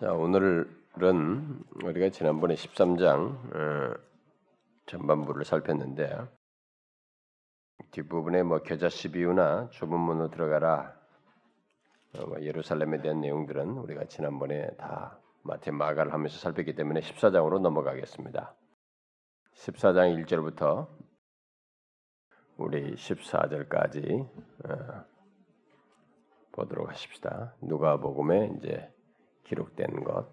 자, 오늘은 우리가 지난번에 13장 전반부를 살폈는데 뒷부분에 뭐 겨자 시비유나 좁은 문으로 들어가라 예루살렘에 대한 내용들은 우리가 지난번에 다 마태 마가를 하면서 살폈기 때문에 14장으로 넘어가겠습니다. 14장 1절부터 우리 14절까지 보도록 하십시다. 누가복음에 이제 기록된 것.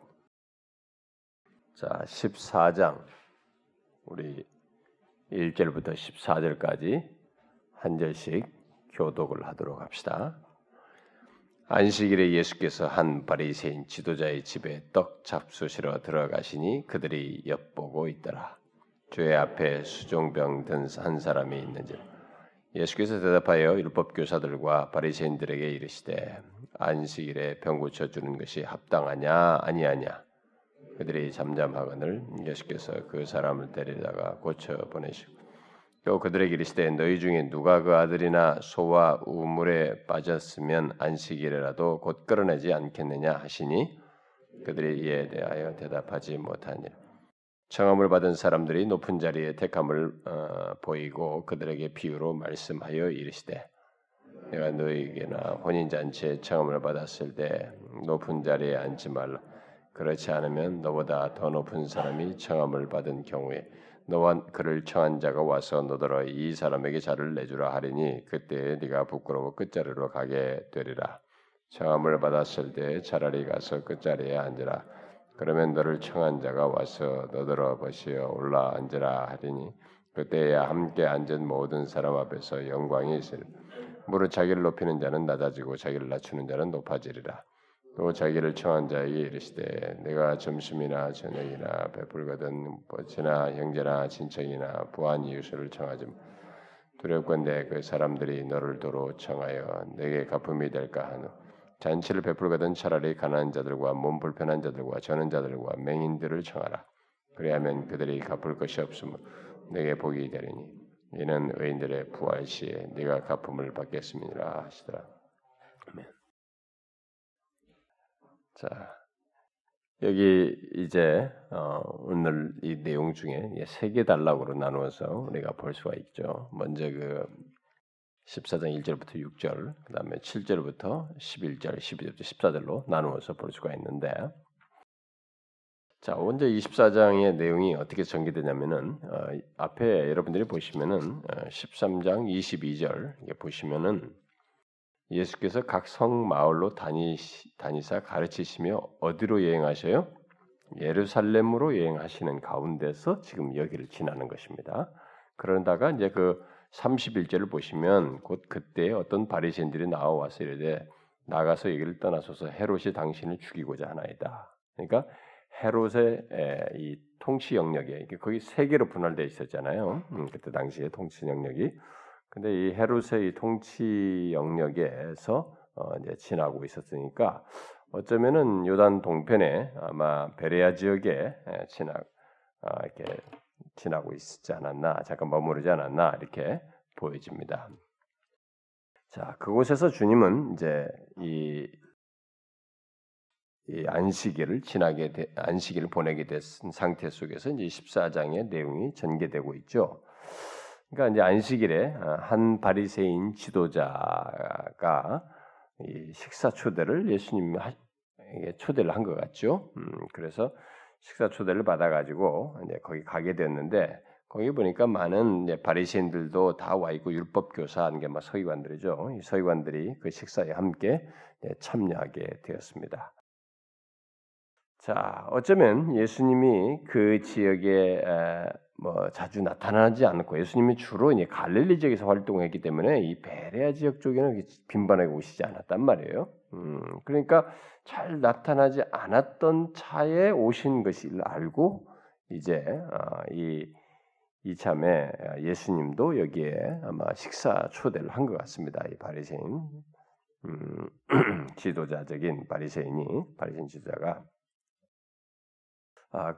자, 14장 우리 1절부터 14절까지 한 절씩 교독을 하도록 합시다. 안식일에 예수께서 한 바리새인 지도자의 집에 떡 잡수시러 들어가시니 그들이 엿보고 있더라. 주의 앞에 수종병 든 한 사람이 있는지 예수께서 대답하여 율법교사들과 바리새인들에게 이르시되 안식일에 병 고쳐주는 것이 합당하냐 아니하냐. 그들이 잠잠하거늘 예수께서 그 사람을 데리다가 고쳐보내시고 또 그들에게 이르시되 너희 중에 누가 그 아들이나 소와 우물에 빠졌으면 안식일에라도 곧 끌어내지 않겠느냐 하시니 그들이 이에 대하여 대답하지 못하니라. 청함을 받은 사람들이 높은 자리에 택함을 보이고 그들에게 비유로 말씀하여 이르시되 내가 너희에게나 혼인잔치에 청함을 받았을 때 높은 자리에 앉지 말라. 그렇지 않으면 너보다 더 높은 사람이 청함을 받은 경우에 너와 그를 청한 자가 와서 너더러 이 사람에게 자를 내주라 하리니 그때 네가 부끄러워 끝자리로 가게 되리라. 청함을 받았을 때 차라리 가서 끝자리에 앉으라. 그러면 너를 청한 자가 와서 너더러 벗이어 올라 앉으라 하리니 그때야 함께 앉은 모든 사람 앞에서 영광이 있으리라. 무릇 자기를 높이는 자는 낮아지고 자기를 낮추는 자는 높아지리라. 또 자기를 청한 자에게 이르시되 내가 점심이나 저녁이나 베풀거든 벗이나 형제나 친척이나 부한 이웃을 청하지 두렵건대 그 사람들이 너를 도로 청하여 내게 갚음이 될까 하노. 잔치를 베풀거든 차라리 가난한 자들과 몸 불편한 자들과 저는 자들과 맹인들을 청하라. 그리하면 그들이 갚을 것이 없으므로 내게 복이 되리니 이는 의인들의 부활 시에 네가 갚음을 받겠음이라 하시더라. 아멘. 자, 여기 이제 오늘 이 내용 중에 세 개 단락으로 나누어서 우리가 볼 수가 있죠. 먼저 그 14장 1절부터 6절, 그 다음에 7절부터 11절, 12절부터 14절로 나누어서 볼 수가 있는데, 자, 먼저 24장의 내용이 어떻게 전개되냐면은 앞에 여러분들이 보시면은 13장 22절 이게 보시면은 예수께서 각 성 마을로 다니사 가르치시며 어디로 여행하셔요? 예루살렘으로 여행하시는 가운데서 지금 여기를 지나는 것입니다. 그러다가 이제 그 31절을 보시면 곧 그때 어떤 바리새인들이 나와서 이르되 나가서 여기를 떠나소서 헤롯이 당신을 죽이고자 하나이다. 그러니까 헤롯의 이 통치 영역에 거기 세 개로 분할되어 있었잖아요. 그때 당시의 통치 영역이. 근데 이 헤롯의 이 통치 영역에서 이제 지나고 있었으니까 어쩌면은 요단 동편에 아마 베레아 지역에 이렇게 지나고 있지 않았나, 잠깐 머무르지 않았나 이렇게 보여집니다. 자, 그곳에서 주님은 이제 이 안식일을 안식일을 보내게 된 상태 속에서 이제 14장의 내용이 전개되고 있죠. 그러니까 이제 안식일에 한 바리새인 지도자가 이 식사 초대를 예수님에게 초대를 한 것 같죠. 그래서 식사 초대를 받아가지고 이제 거기 가게 되었는데 거기 보니까 많은 이제 바리새인들도 다 와 있고 율법 교사하는 게 막 서기관들이죠. 이 서기관들이 그 식사에 함께 참여하게 되었습니다. 자, 어쩌면 예수님이 그 지역에 뭐 자주 나타나지 않고 예수님이 주로 이제 갈릴리 지역에서 활동했기 때문에 이 베레아 지역 쪽에는 빈번하게 오시지 않았단 말이에요. 그러니까 잘 나타나지 않았던 차에 오신 것을 알고 이제 이참에 예수님도 여기에 아마 식사 초대를 한 것 같습니다. 이 바리새인 지도자적인 바리새인 지도자가.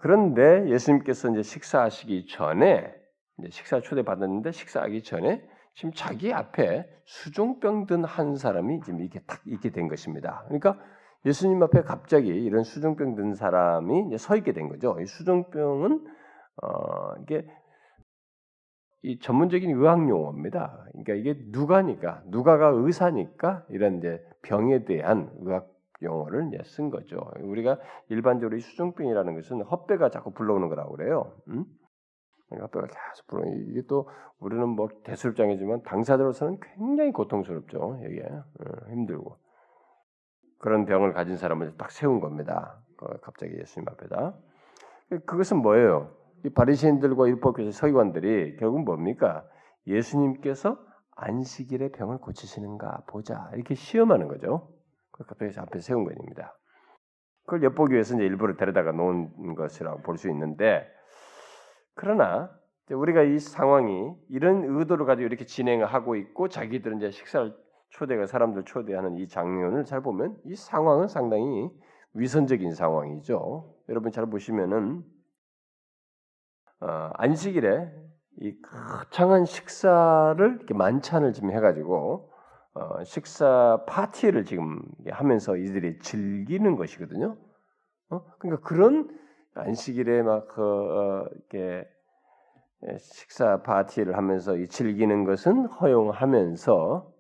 그런데 예수님께서 이제 식사하시기 전에 이제 식사 초대 받았는데 식사하기 전에 지금 자기 앞에 수종병 든 한 사람이 지금 이렇게 딱 있게 된 것입니다. 그러니까 예수님 앞에 갑자기 이런 수중병 든 사람이 이제 서 있게 된 거죠. 이 수중병은 이게 이 전문적인 의학 용어입니다. 그러니까 이게 누가가 의사니까 이런 이제 병에 대한 의학 용어를 이제 쓴 거죠. 우리가 일반적으로 이 수중병이라는 것은 헛배가 자꾸 불러오는 거라고 그래요. 헛배가 계속 불러. 이게 또 우리는 뭐 대수롭장이지만 당사자로서는 굉장히 고통스럽죠. 이게 힘들고 그런 병을 가진 사람을 딱 세운 겁니다. 갑자기 예수님 앞에다. 그것은 뭐예요? 이 바리새인들과 율법교사 서기관들이 결국 뭡니까? 예수님께서 안식일에 병을 고치시는가 보자 이렇게 시험하는 거죠. 그래서 앞에 세운 것입니다. 그걸 엿보기 위해서 이제 일부러 데려다가 놓은 것이라고 볼 수 있는데, 그러나 우리가 이 상황이 이런 의도를 가지고 이렇게 진행을 하고 있고 자기들은 이제 식사를 사람들 초대하는 이 장면을 잘 보면 이 상황은 상당히 위선적인 상황이죠. 여러분 잘 보시면은 안식일에 이 거창한 식사를 이렇게 만찬을 지금 해가지고 식사 파티를 지금 하면서 이들이 즐기는 것이거든요. 그러니까 그런 안식일에 막 이렇게 식사 파티를 하면서 이 즐기는 것은 허용하면서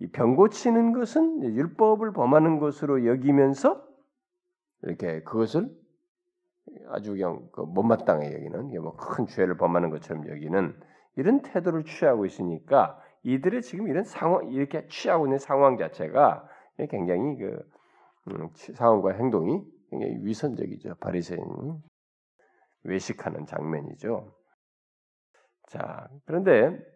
이 병 고치는 것은 율법을 범하는 것으로 여기면서 이렇게 그것을 아주 그냥 못마땅해 여기는 뭐 큰 죄를 범하는 것처럼 여기는 이런 태도를 취하고 있으니까 이들의 지금 이런 상황 이렇게 취하고 있는 상황 자체가 굉장히 상황과 행동이 굉장히 위선적이죠. 바리새인이 외식하는 장면이죠. 자, 그런데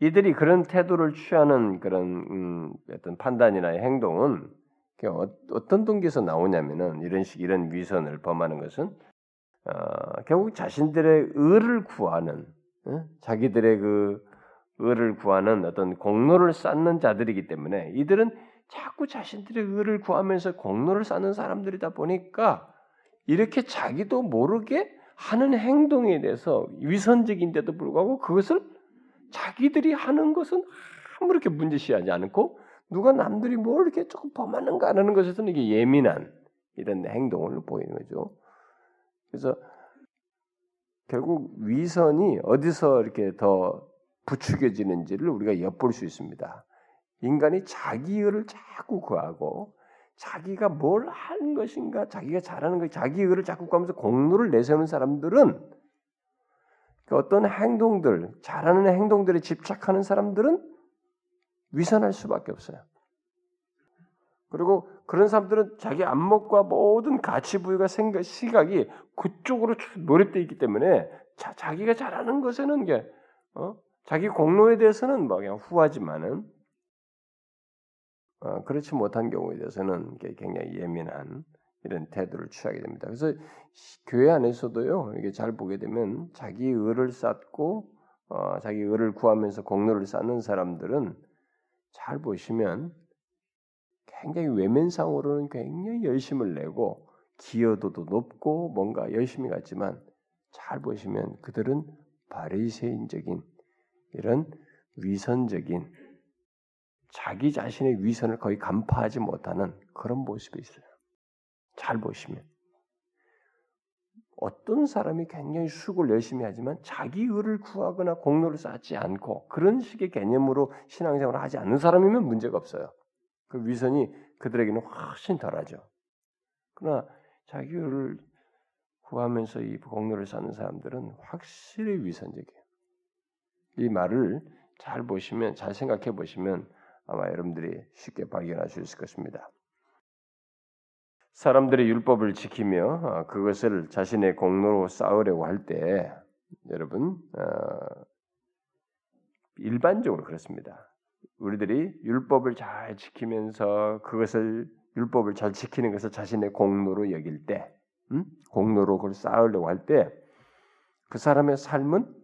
이들이 그런 태도를 취하는 그런 어떤 판단이나 행동은 어떤 동기에서 나오냐면은 이런 위선을 범하는 것은 결국 자신들의 의를 구하는 자기들의 그 의를 구하는 어떤 공로를 쌓는 자들이기 때문에 이들은 자꾸 자신들의 의를 구하면서 공로를 쌓는 사람들이다 보니까 이렇게 자기도 모르게 하는 행동에 대해서 위선적인데도 불구하고 그것을 자기들이 하는 것은 아무렇게 문제시하지 않고 누가 남들이 뭘 이렇게 조금 범하는가 하는 것에서는 이게 예민한 이런 행동을 보이는 거죠. 그래서 결국 위선이 어디서 이렇게 더 부추겨지는지를 우리가 엿볼 수 있습니다. 인간이 자기 의를 자꾸 구하고 자기가 뭘 하는 것인가, 자기가 잘하는 것, 자기 의를 자꾸 구하면서 공로를 내세우는 사람들은 어떤 행동들, 잘하는 행동들에 집착하는 사람들은 위선할 수밖에 없어요. 그리고 그런 사람들은 자기 안목과 모든 가치부위가 시각이 그쪽으로 몰입되어 있기 때문에 자기가 잘하는 것에는 자기 공로에 대해서는 막 그냥 후하지만은 그렇지 못한 경우에 대해서는 굉장히 예민한 이런 태도를 취하게 됩니다. 그래서 교회 안에서도요, 이렇게 잘 보게 되면 자기 의를 쌓고 자기 의를 구하면서 공로를 쌓는 사람들은 잘 보시면 굉장히 외면상으로는 굉장히 열심을 내고 기여도도 높고 뭔가 열심히 같지만 잘 보시면 그들은 바리새인적인 이런 위선적인 자기 자신의 위선을 거의 간파하지 못하는 그런 모습이 있어요. 잘 보시면 어떤 사람이 굉장히 수고를 열심히 하지만 자기 의를 구하거나 공로를 쌓지 않고 그런 식의 개념으로 신앙생활을 하지 않는 사람이면 문제가 없어요. 그 위선이 그들에게는 훨씬 덜하죠. 그러나 자기 의를 구하면서 이 공로를 쌓는 사람들은 확실히 위선적이에요. 이 말을 잘 보시면, 잘 생각해 보시면 아마 여러분들이 쉽게 발견할 수 있을 것입니다. 사람들의 율법을 지키며 그것을 자신의 공로로 쌓으려고 할 때 여러분 일반적으로 그렇습니다. 우리들이 율법을 잘 지키면서 그것을 율법을 잘 지키는 것을 자신의 공로로 여길 때 공로로 그걸 쌓으려고 할 때 그 사람의 삶은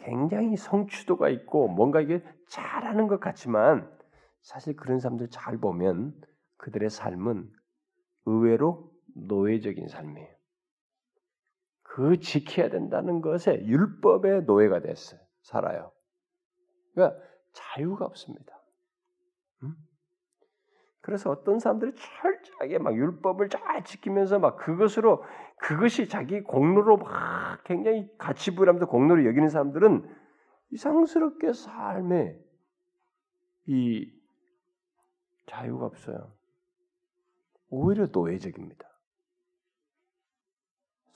굉장히 성취도가 있고 뭔가 이게 잘하는 것 같지만 사실 그런 사람들 잘 보면 그들의 삶은 의외로 노예적인 삶이에요. 그 지켜야 된다는 것에 율법의 노예가 됐어요. 살아요. 그러니까 자유가 없습니다. 그래서 어떤 사람들이 철저하게 막 율법을 잘 지키면서 막 그것이 자기 공로로 막 굉장히 가치 부여하면서 공로로 여기는 사람들은 이상스럽게 삶에 이 자유가 없어요. 오히려 노예적입니다.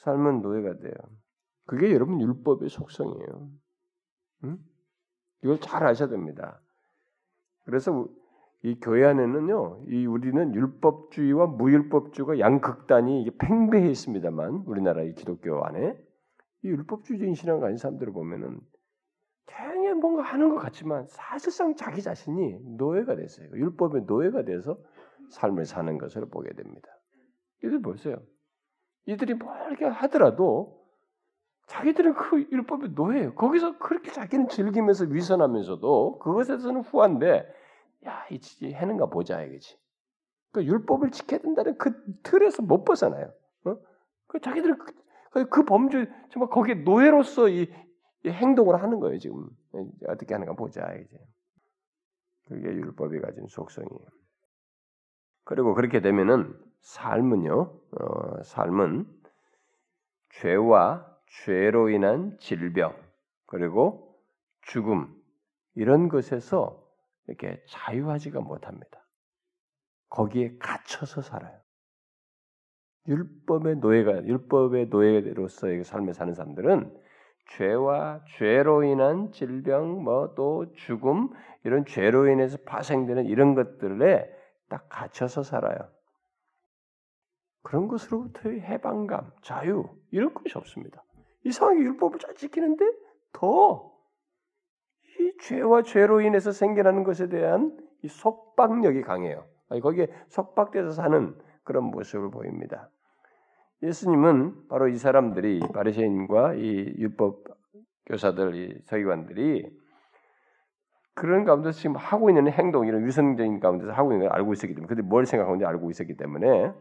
삶은 노예가 돼요. 그게 여러분 율법의 속성이에요. 응? 이걸 잘 아셔야 됩니다. 그래서 이 교회 안에는요, 우리는 율법주의와 무율법주의가 양극단이 이게 팽배해 있습니다만, 우리나라의 기독교 안에 이 율법주의적인 신앙을 가진 사람들을 보면은 당연히 뭔가 하는 것 같지만 사실상 자기 자신이 노예가 됐어요. 율법의 노예가 돼서 삶을 사는 것을 보게 됩니다. 이들 보세요. 이들이 뭐 이렇게 하더라도 자기들은 그 율법의 노예예요. 거기서 그렇게 자기는 즐기면서 위선하면서도 그것에서는 후한데, 야, 이 해는가 보자, 이거지. 그러니까 율법을 지켜야 된다는 그 틀에서 못 벗어나요. 어? 그 자기들은 그 범죄, 정말 거기에 노예로서 이 행동을 하는 거예요, 지금. 어떻게 하는가 보자, 이제. 그게 율법이 가진 속성이에요. 그리고 그렇게 되면은 삶은 죄와 죄로 인한 질병, 그리고 죽음, 이런 것에서 이렇게 자유하지가 못합니다. 거기에 갇혀서 살아요. 율법의 노예로서의 삶을 사는 사람들은 죄와 죄로 인한 질병, 뭐 또 죽음, 이런 죄로 인해서 파생되는 이런 것들에 딱 갇혀서 살아요. 그런 것으로부터의 해방감, 자유, 이런 것이 없습니다. 이상하게 율법을 잘 지키는데 더 이 죄와 죄로 인해서 생겨나는 것에 대한 이 속박력이 강해요. 거기에 속박돼서 사는 그런 모습을 보입니다. 예수님은 바로 이 사람들이, 바리새인과 이 율법 교사들, 이 서기관들이 그런 가운데서 지금 하고 있는 행동, 이런 위선적인 가운데서 하고 있는 걸 알고 있었기 때문에, 근데 뭘 생각하는지 알고 있었기 때문에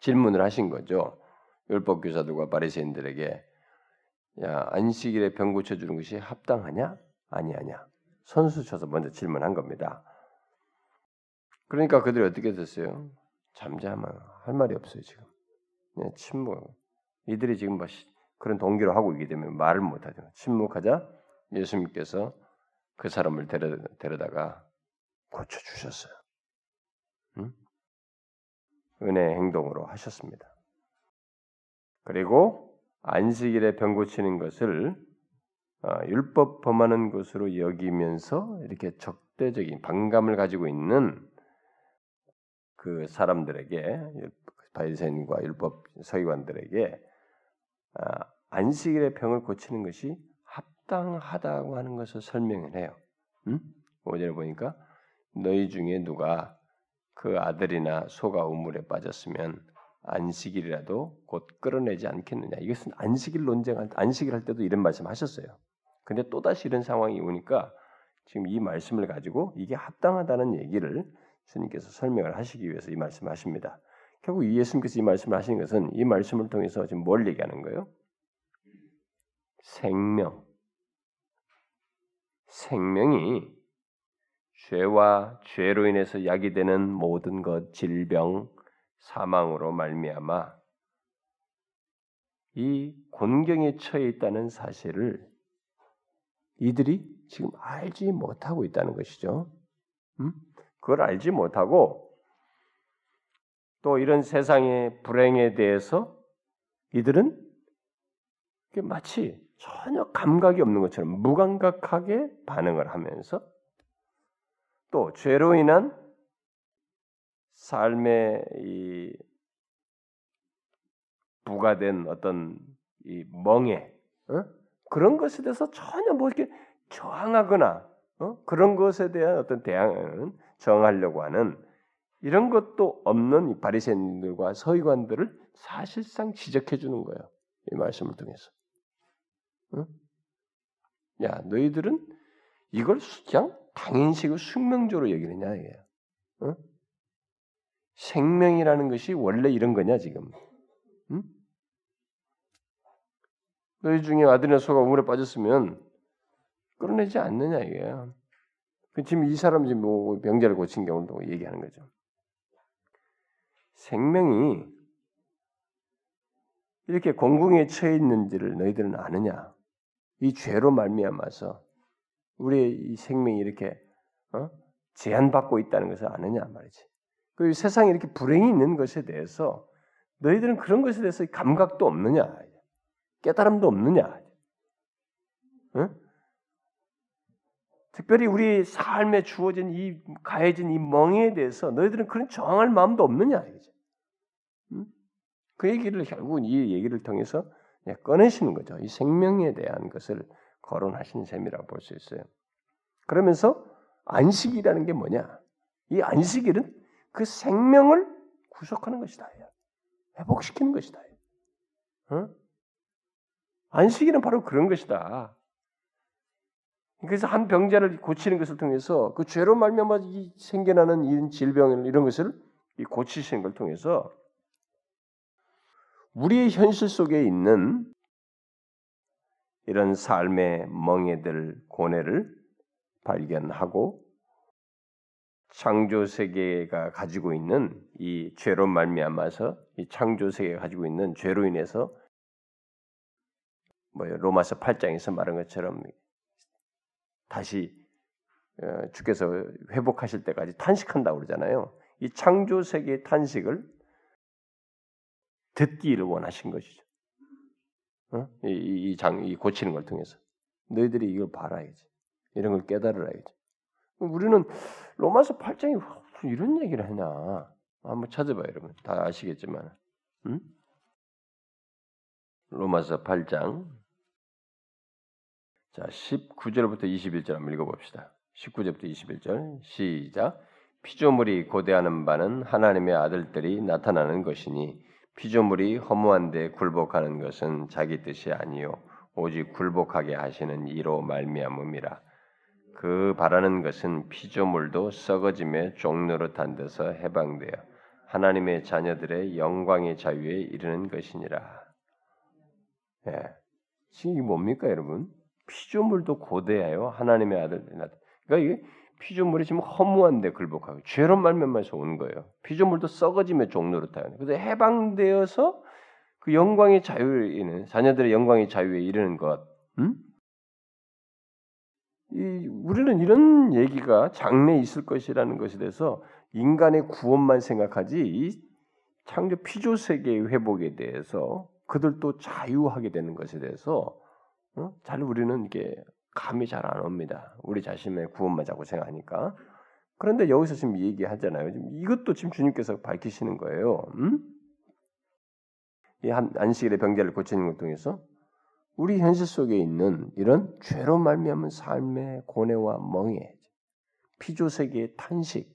질문을 하신 거죠. 율법 교사들과 바리새인들에게, 야, 안식일에 병 고쳐주는 것이 합당하냐? 아니하냐? 선수 쳐서 먼저 질문한 겁니다. 그러니까 그들이 어떻게 됐어요? 잠잠한, 할 말이 없어요 지금. 그냥 침묵. 이들이 지금 그런 동기로 하고 있기 때문에 말을 못하죠. 침묵하자 예수님께서 그 사람을 데려다가 고쳐주셨어요. 응? 은혜의 행동으로 하셨습니다. 그리고 안식일에 병 고치는 것을 율법 범하는 것으로 여기면서 이렇게 적대적인 반감을 가지고 있는 그 사람들에게, 바리새인과 율법 서기관들에게 안식일에 병을 고치는 것이 합당하다고 하는 것을 설명을 해요. 응? 5절에 보니까 너희 중에 누가 그 아들이나 소가 우물에 빠졌으면 안식일이라도 곧 끌어내지 않겠느냐. 이것은 안식일 할 때도 이런 말씀 하셨어요. 근데 또다시 이런 상황이 오니까 지금 이 말씀을 가지고 이게 합당하다는 얘기를 스님께서 설명을 하시기 위해서 이 말씀을 하십니다. 결국 예수님께서 이 말씀을 하시는 것은, 이 말씀을 통해서 지금 뭘 얘기하는 거예요? 생명이 죄와 죄로 인해서 야기되는 모든 것, 질병, 사망으로 말미암아 이 곤경에 처해 있다는 사실을 이들이 지금 알지 못하고 있다는 것이죠. 그걸 알지 못하고 또 이런 세상의 불행에 대해서 이들은 마치 전혀 감각이 없는 것처럼 무감각하게 반응을 하면서, 또 죄로 인한 삶의 이 부과된 어떤 이 멍에, 그런 것에 대해서 전혀 뭐 이렇게 저항하거나, 그런 것에 대한 어떤 대항을 정하려고 하는 이런 것도 없는 이 바리새인들과 서기관들을 사실상 지적해 주는 거예요. 이 말씀을 통해서. 야, 너희들은 이걸 그냥 당연식을 숙명적으로 여기느냐, 이게. 어? 생명이라는 것이 원래 이런 거냐 지금? 응? 너희 중에 아들이나 소가 우물에 빠졌으면 끌어내지 않느냐, 이게. 지금 이 사람이 뭐 병자를 고친 경우도 얘기하는 거죠. 생명이 이렇게 공공에 처해 있는지를 너희들은 아느냐? 이 죄로 말미암아서 우리의 이 생명이 이렇게 제한받고 있다는 것을 아느냐 말이지. 그 세상에 이렇게 불행이 있는 것에 대해서 너희들은 그런 것에 대해서 감각도 없느냐? 깨달음도 없느냐? 응? 특별히 우리 삶에 주어진 이 가해진 이 멍에 대해서 너희들은 그런 저항할 마음도 없느냐? 응? 그 얘기를 결국은 이 얘기를 통해서 꺼내시는 거죠. 이 생명에 대한 것을 거론하시는 셈이라고 볼 수 있어요. 그러면서 안식이라는 게 뭐냐? 이 안식일은 그 생명을 구속하는 것이다. 회복시키는 것이다. 응? 안식일은 바로 그런 것이다. 그래서 한 병자를 고치는 것을 통해서 그 죄로 말미암아 생겨나는 이런 질병 이런 것을 고치시는 걸 통해서 우리의 현실 속에 있는 이런 삶의 멍에들 고뇌를 발견하고 창조 세계가 가지고 있는 이 죄로 말미암아서 이 창조 세계가 가지고 있는 죄로 인해서 뭐 로마서 8장에서 말한 것처럼 다시 주께서 회복하실 때까지 탄식한다고 그러잖아요. 이 창조 세계의 탄식을 듣기를 원하신 것이죠. 어? 이 고치는 걸 통해서 너희들이 이걸 봐라야지. 이런 걸 깨달으라야지. 우리는 로마서 8장이 이런 얘기를 하냐? 한번 찾아봐요, 여러분. 다 아시겠지만. 응? 로마서 8장. 자, 19절부터 21절 한번 읽어봅시다. 19절부터 21절 시작. 피조물이 고대하는 바는 하나님의 아들들이 나타나는 것이니 피조물이 허무한 데 굴복하는 것은 자기 뜻이 아니요 오직 굴복하게 하시는 이로 말미암음이라. 그 바라는 것은 피조물도 썩어짐의 종노릇한 데서 해방되어 하나님의 자녀들의 영광의 자유에 이르는 것이니라. 예, 지금 이게 뭡니까 여러분? 피조물도 고대하여 하나님의 아들들이 나타나. 그러니까 이게 피조물이 지금 허무한데 굴복하고 죄로 말미암아서 온 거예요. 피조물도 썩어짐의 종노릇하여. 그래서 해방되어서 그 영광의 자유에 이르는 자녀들의 영광의 자유에 이르는 것. 음? 우리는 이런 얘기가 장래에 있을 것이라는 것에 대해서 인간의 구원만 생각하지 이 창조 피조 세계의 회복에 대해서 그들도 자유하게 되는 것에 대해서 잘 우리는 이게 감이 잘 안 옵니다. 우리 자신의 구원만 자꾸 생각하니까. 그런데 여기서 지금 얘기하잖아요. 지금 이것도 지금 주님께서 밝히시는 거예요. 음? 이 안식일의 병자를 고치는 것 통해서 우리 현실 속에 있는 이런 죄로 말미암은 삶의 고뇌와 멍에, 피조 세계의 탄식,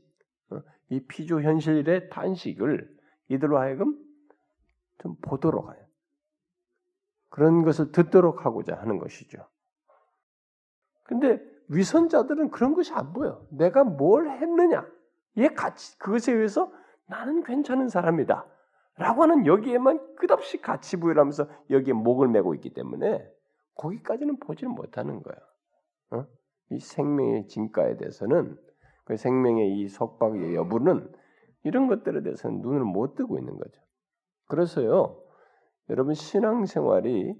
이 피조 현실의 탄식을 이들로 하여금 좀 보도록 해요. 그런 것을 듣도록 하고자 하는 것이죠. 근데 위선자들은 그런 것이 안 보여. 내가 뭘 했느냐? 얘 같이 그것에 의해서 나는 괜찮은 사람이다. 라고 하는 여기에만 끝없이 가치 부여하면서 여기에 목을 메고 있기 때문에 거기까지는 보질 못하는 거야. 어? 이 생명의 진가에 대해서는 그 생명의 이 속박의 여부는 이런 것들에 대해서는 눈을 못 뜨고 있는 거죠. 그래서요, 여러분 신앙생활이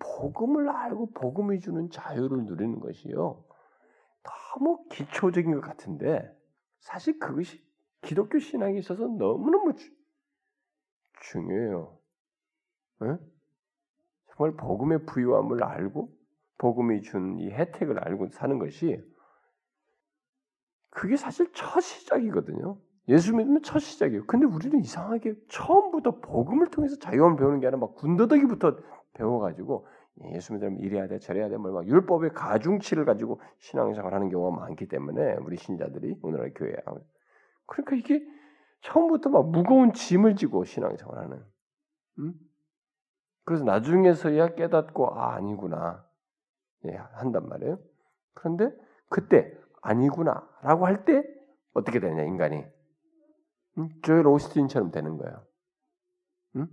복음을 알고 복음이 주는 자유를 누리는 것이요, 너무 기초적인 것 같은데 사실 그것이 기독교 신앙에 있어서 너무너무 중요해요. 응? 정말 복음의 부요함을 알고 복음이 준 이 혜택을 알고 사는 것이 그게 사실 첫 시작이거든요. 예수 믿으면 첫 시작이에요. 근데 우리는 이상하게 처음부터 복음을 통해서 자유함을 배우는 게 아니라 막 군더더기부터 배워가지고 예수 믿으면 이래야 돼 저래야 돼 막 율법의 가중치를 가지고 신앙생활하는 경우가 많기 때문에 우리 신자들이 오늘날 교회에 그러니까 이게 처음부터 막 무거운 짐을 지고 신앙생활하는. 음? 그래서 나중에서야 깨닫고 아 아니구나 예, 한단 말이에요. 그런데 그때 아니구나라고 할 때 어떻게 되냐 인간이? 조엘 오스틴처럼 되는 거야. 음?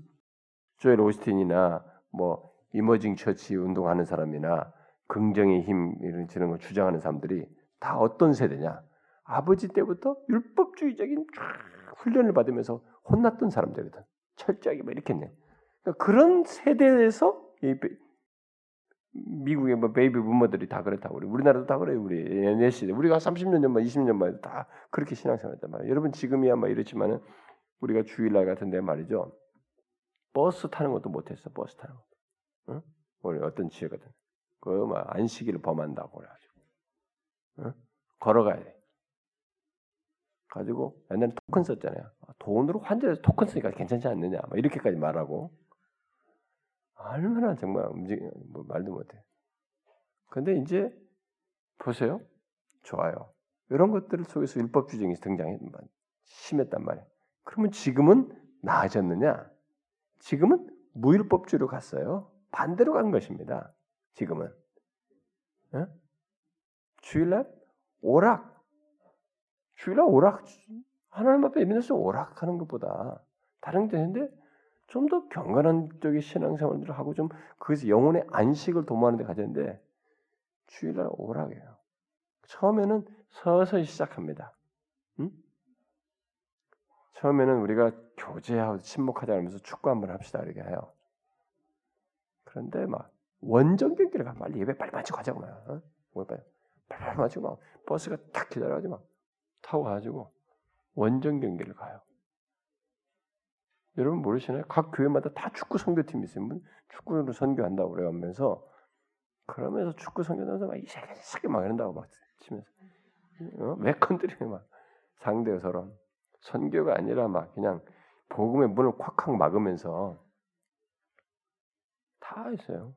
조엘 오스틴이나 뭐 이머징 처치 운동하는 사람이나 긍정의 힘 이런 걸 주장하는 사람들이 다 어떤 세대냐? 아버지 때부터 율법주의적인 훈련을 받으면서 혼났던 사람들이거든. 철저하게 막 이렇게 했네. 그러니까 그런 세대에서 미국의 뭐 베이비 부모들이 다 그랬다고. 우리나라도 다 그래요. 우리 옛날 시대. 우리가 30년 전만 20년 만에 다 그렇게 신앙생활했단 말이에요. 여러분 지금이야 막 이렇지만은 우리가 주일날 같은데 말이죠. 버스 타는 것도 못했어. 버스 타는 것도. 응? 오늘 어떤 지혜거든. 그거 막 안식일을 범한다고 그래가지고. 응? 걸어가야 돼. 가지고 옛날에 토큰 썼잖아요. 돈으로 환전해서 토큰 쓰니까 괜찮지 않느냐. 막 이렇게까지 말하고. 얼마나 정말 움직이냐. 뭐 말도 못해. 근데 이제 보세요. 좋아요. 이런 것들 속에서 율법주의가 등장했단 심했단 말이에요. 그러면 지금은 나아졌느냐? 지금은 무율법주의로 갔어요. 반대로 간 것입니다. 지금은. 어? 주일날 오락. 주일날 오락. 하나님 앞에 예배에서 오락하는 것보다 다른 게 되는데 좀 더 경건한 쪽의 신앙생활들을 하고 좀 그래서 영혼의 안식을 도모하는 데 가졌는데 주일날 오락이에요. 처음에는 서서히 시작합니다. 응? 처음에는 우리가 교제하고 침묵하자 하면서 축구 한번 합시다 이렇게 해요. 그런데 막 원정 경기를 가 빨리 예배 빨리 마치고 가자고 막 어? 빨리 마치고 막 버스가 탁 기다려가지고 막 타고 가지고 원정 경기를 가요. 여러분 모르시나요? 각 교회마다 다 축구 선교팀이 있으면 축구로 선교한다고 그러면서 그러면서 축구 선교하면서 막 이새끼 막 이런다고 막 치면서 어? 왜 건드리냐 막 상대의 서로. 선교가 아니라 막 그냥 복음의 문을 콱콱 막으면서 다 있어요.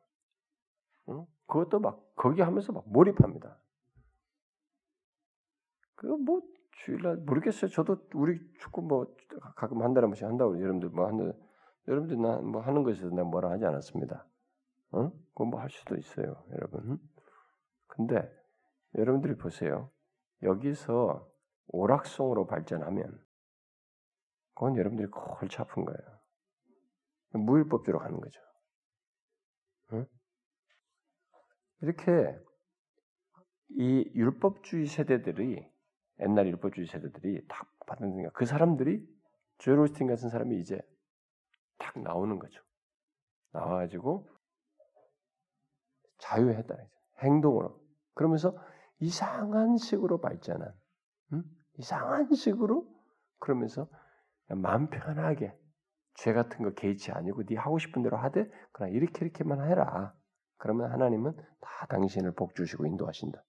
응? 그것도 막 거기 하면서 막 몰입합니다. 그 뭐 주일날 모르겠어요. 저도 우리 축구 뭐 가끔 한 달에 한 번씩 한다고 여러분들 뭐 하는 여러분들 나 뭐 하는 것에서 난 뭐라 하지 않았습니다. 응? 그거 뭐 할 수도 있어요, 여러분. 근데 여러분들이 보세요. 여기서 오락성으로 발전하면 그건 여러분들이 골치 아픈 거예요. 무율법대로 가는 거죠. 응? 이렇게 이 율법주의 세대들이 옛날 율법주의 세대들이 딱 받는 그 사람들이 조엘 오스틴 같은 사람이 이제 딱 나오는 거죠. 나와가지고 자유했다 행동으로 그러면서 이상한 식으로 발전한 이상한 식으로 그러면서 마음 편하게 죄 같은 거 개의치 아니고 네 하고 싶은 대로 하되 그러나 이렇게 이렇게만 해라. 그러면 하나님은 다 당신을 복주시고 인도하신다.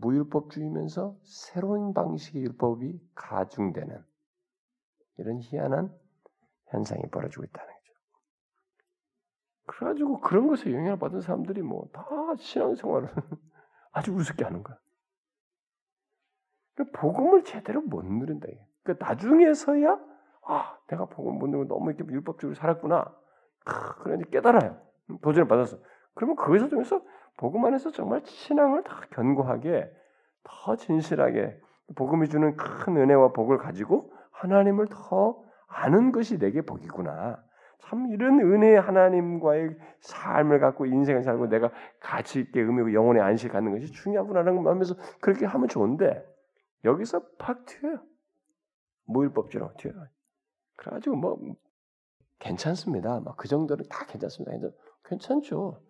무율법주의면서 새로운 방식의 율법이 가중되는 이런 희한한 현상이 벌어지고 있다는 거죠. 그래가지고 그런 것에 영향을 받은 사람들이 뭐 다 신앙생활을 아주 우습게 하는 거야. 복음을 제대로 못 누른다. 그러니까 나중에서야 아 내가 복음 못 누르고 너무 이렇게 율법적으로 살았구나. 그러니 깨달아요. 도전을 받았어. 그러면 거기서 중에서 복음 안에서 정말 신앙을 더 견고하게 더 진실하게 복음이 주는 큰 은혜와 복을 가지고 하나님을 더 아는 것이 내게 복이구나. 참 이런 은혜의 하나님과의 삶을 갖고 인생을 살고 내가 가치 있게 의미고 영혼의 안식 갖는 것이 중요하구나라는 걸 하면서 그렇게 하면 좋은데 여기서 팍 튀어요. 무일법주의로 튀어요. 그래가지고 뭐 괜찮습니다. 막 그 정도는 다 괜찮습니다. 괜찮죠.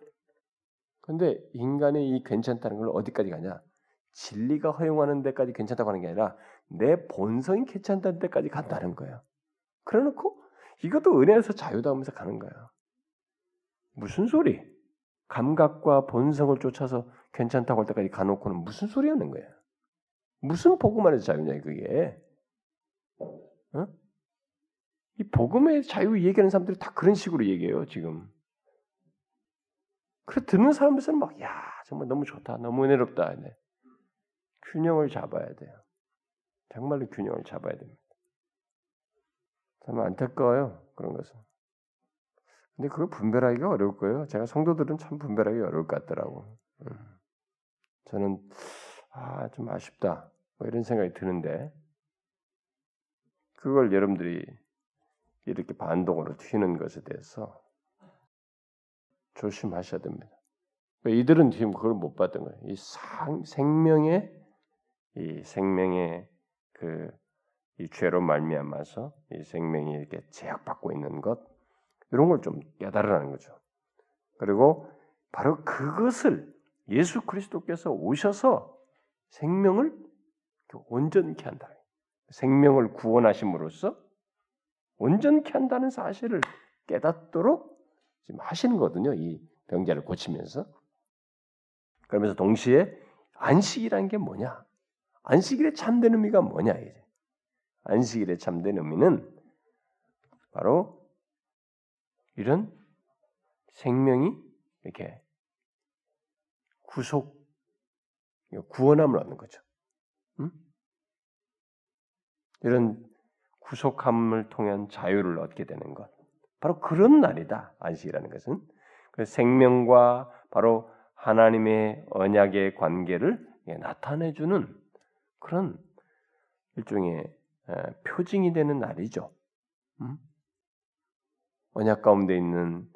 근데 인간의 이 괜찮다는 걸 어디까지 가냐? 진리가 허용하는 데까지 괜찮다고 하는 게 아니라 내 본성이 괜찮다는 데까지 간다는 거예요. 그래놓고 이것도 은혜에서 자유다 하면서 가는 거예요. 무슨 소리? 감각과 본성을 쫓아서 괜찮다고 할 때까지 가놓고는 무슨 소리 하는 거예요? 무슨 복음 안에서 자유냐 그게? 어? 이 복음의 자유 얘기하는 사람들이 다 그런 식으로 얘기해요 지금. 그래 듣는 사람들은 막 야 정말 너무 좋다, 너무 은혜롭다. 네. 균형을 잡아야 돼요. 정말로 균형을 잡아야 됩니다. 참 안타까워요 그런 것은. 근데 그걸 분별하기가 어려울 거예요. 제가 성도들은 참 분별하기 어려울 것 같더라고. 저는. 아, 좀 아쉽다. 뭐 이런 생각이 드는데 그걸 여러분들이 이렇게 반동으로 튀는 것에 대해서 조심하셔야 됩니다. 이들은 지금 그걸 못 봤던 거예요. 이 생명의 이 죄로 말미암아서 이 생명이 이렇게 제약받고 있는 것, 이런 걸 좀 깨달으라는 거죠. 그리고 바로 그것을 예수 그리스도께서 오셔서 생명을 온전케 한다. 생명을 구원하심으로써 온전케 한다는 사실을 깨닫도록 지금 하시는 거거든요. 이 병자를 고치면서. 그러면서 동시에 안식이라는 게 뭐냐? 안식일의 참된 의미가 뭐냐? 안식일의 참된 의미는 바로 이런 생명이 이렇게 구속, 구원함을 얻는 거죠. 응? 이런 구속함을 통한 자유를 얻게 되는 것. 바로 그런 날이다. 안식이라는 것은. 그래서 생명과 바로 하나님의 언약의 관계를 나타내주는 그런 일종의 표징이 되는 날이죠. 응? 언약 가운데 있는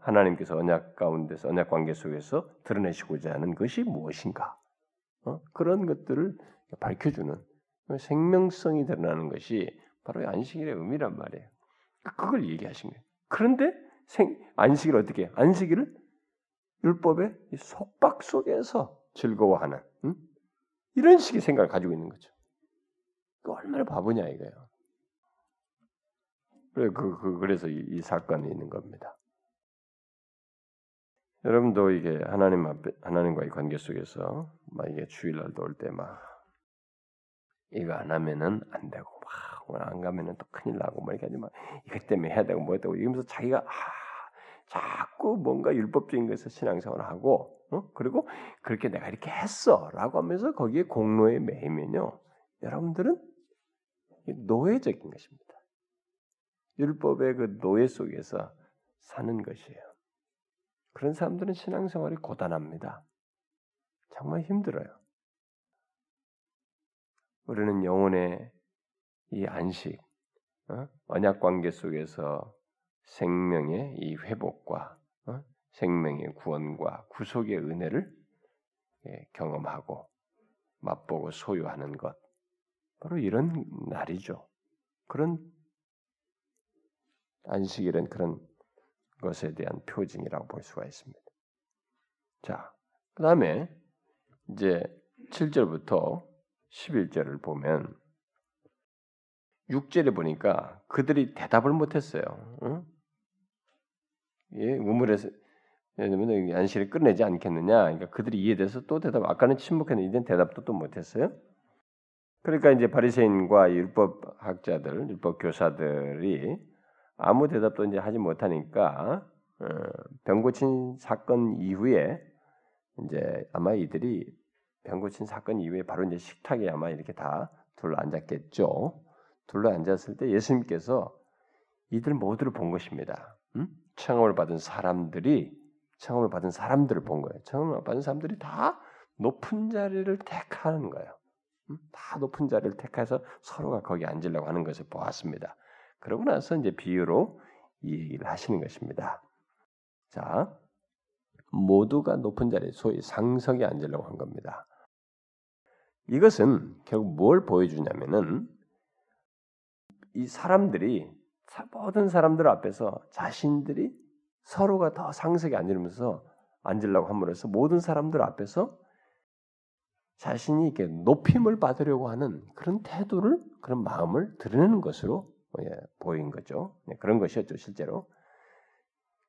하나님께서 언약 가운데서 언약 관계 속에서 드러내시고자 하는 것이 무엇인가? 그런 것들을 밝혀주는 생명성이 드러나는 것이 바로 안식일의 의미란 말이에요. 그걸 얘기하신 거예요. 그런데 안식일 어떻게? 안식일을 율법의 속박 속에서 즐거워하는 이런 식의 생각을 가지고 있는 거죠. 얼마나 바보냐 이거예요. 그래서 이 사건이 있는 겁니다. 여러분도 이게 하나님 앞에, 하나님과의 관계 속에서 막 이게 주일날도 올 때 막 이거 안 하면은 안 되고 막 오늘 안 가면은 또 큰일 나고 막 이렇게 막 이것 때문에 해야 되고 뭐 했다고 이러면서 자기가 자꾸 뭔가 율법적인 것에서 신앙생활을 하고 그리고 그렇게 내가 이렇게 했어라고 하면서 거기에 공로에 매이면요, 여러분들은 노예적인 것입니다. 율법의 그 노예 속에서 사는 것이에요. 그런 사람들은 신앙생활이 고단합니다. 정말 힘들어요. 우리는 영혼의 이 안식, 언약 관계 속에서 생명의 이 회복과 생명의 구원과 구속의 은혜를 경험하고 맛보고 소유하는 것, 바로 이런 날이죠. 그런 안식일은 그런 것에 대한 표징이라고 볼 수가 있습니다. 자, 그 다음에 이제 7절부터 11절을 보면 6절에 보니까 그들이 대답을 못했어요. 응? 예, 우물에서 안식일을 끝내지 않겠느냐. 그러니까 그들이 이에 대해서 또 대답, 아까는 침묵했는데 이제는 대답도 또 못했어요. 그러니까 이제 바리새인과 율법학자들, 율법교사들이 아무 대답도 이제 하지 못하니까 병 고친 사건 이후에 이제 아마 이들이 병 고친 사건 이후에 바로 이제 식탁에 아마 이렇게 다 둘러 앉았겠죠. 둘러 앉았을 때 예수님께서 이들 모두를 본 것입니다. 응? 청함을 받은 사람들을 본 거예요. 청함을 받은 사람들이 다 높은 자리를 택하는 거예요. 응? 다 높은 자리를 택해서 서로가 거기 앉으려고 하는 것을 보았습니다. 그러고 나서 이제 비유로 이 얘기를 하시는 것입니다. 자, 모두가 높은 자리, 소위 상석에 앉으려고 한 겁니다. 이것은 결국 뭘 보여주냐면은 이 사람들이 모든 사람들 앞에서 자신들이 서로가 더 상석에 앉으려고 함으로써 모든 사람들 앞에서 자신이 이렇게 높임을 받으려고 하는 그런 태도를, 그런 마음을 드러내는 것으로 보인 거죠. 그런 것이었죠. 실제로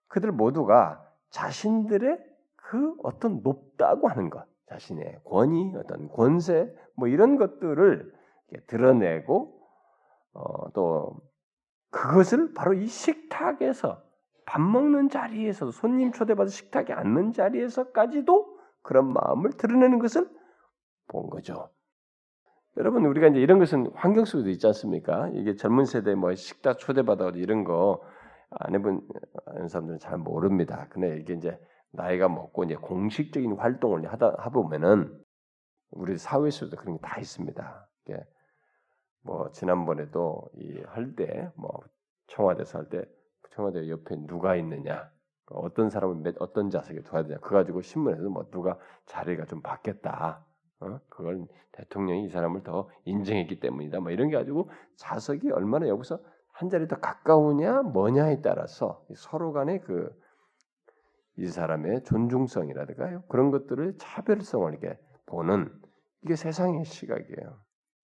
그들 모두가 자신들의 그 어떤 높다고 하는 것, 자신의 권위, 어떤 권세, 뭐 이런 것들을 드러내고 또 그것을 바로 이 식탁에서 밥 먹는 자리에서, 손님 초대받은 식탁에 앉는 자리에서까지도 그런 마음을 드러내는 것을 본 거죠. 여러분, 우리가 이제 이런 것은 환경 속에도 있지 않습니까? 이게 젊은 세대 뭐 식탁 초대받아 이런 거 안 해본 사람들은 잘 모릅니다. 근데 이게 이제 나이가 먹고 이제 공식적인 활동을 하다 보면은 우리 사회 속에도 그런 게 다 있습니다. 이게 뭐 지난번에도 이 할 때 뭐 청와대에서 할 때 청와대 옆에 누가 있느냐, 어떤 사람을 어떤 자석에 둬야 되냐. 그거 가지고 신문에서 뭐 누가 자리가 좀 받겠다. 그걸 대통령이 이 사람을 더 인정했기 때문이다. 뭐 이런 게 가지고 자석이 얼마나 여기서 한 자리 더 가까우냐 뭐냐에 따라서 서로 간의 이 사람의 존중성이라든가요. 그런 것들을 차별성을 이렇게 보는 이게 세상의 시각이에요.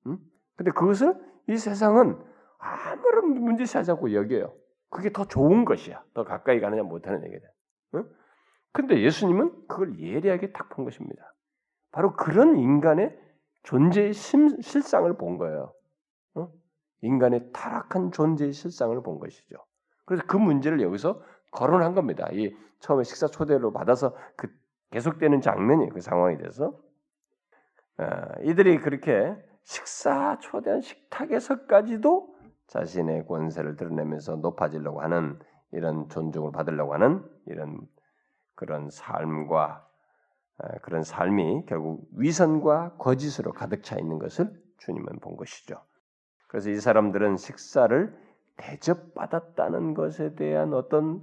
응? 근데 그것을 이 세상은 아무런 문제시하지 않고 여겨요. 그게 더 좋은 것이야. 더 가까이 가느냐 못하는 얘기다. 응? 근데 예수님은 그걸 예리하게 딱 본 것입니다. 바로 그런 인간의 존재의 실상을 본 거예요. 응? 인간의 타락한 존재의 실상을 본 것이죠. 그래서 그 문제를 여기서 거론한 겁니다. 이 처음에 식사 초대로 받아서 계속되는 장면이 그 상황이 돼서 이들이 그렇게 식사 초대한 식탁에서까지도 자신의 권세를 드러내면서 높아지려고 하는 이런 존중을 받으려고 하는 이런 그런 삶과 그런 삶이 결국 위선과 거짓으로 가득 차 있는 것을 주님은 본 것이죠. 그래서 이 사람들은 식사를 대접받았다는 것에 대한 어떤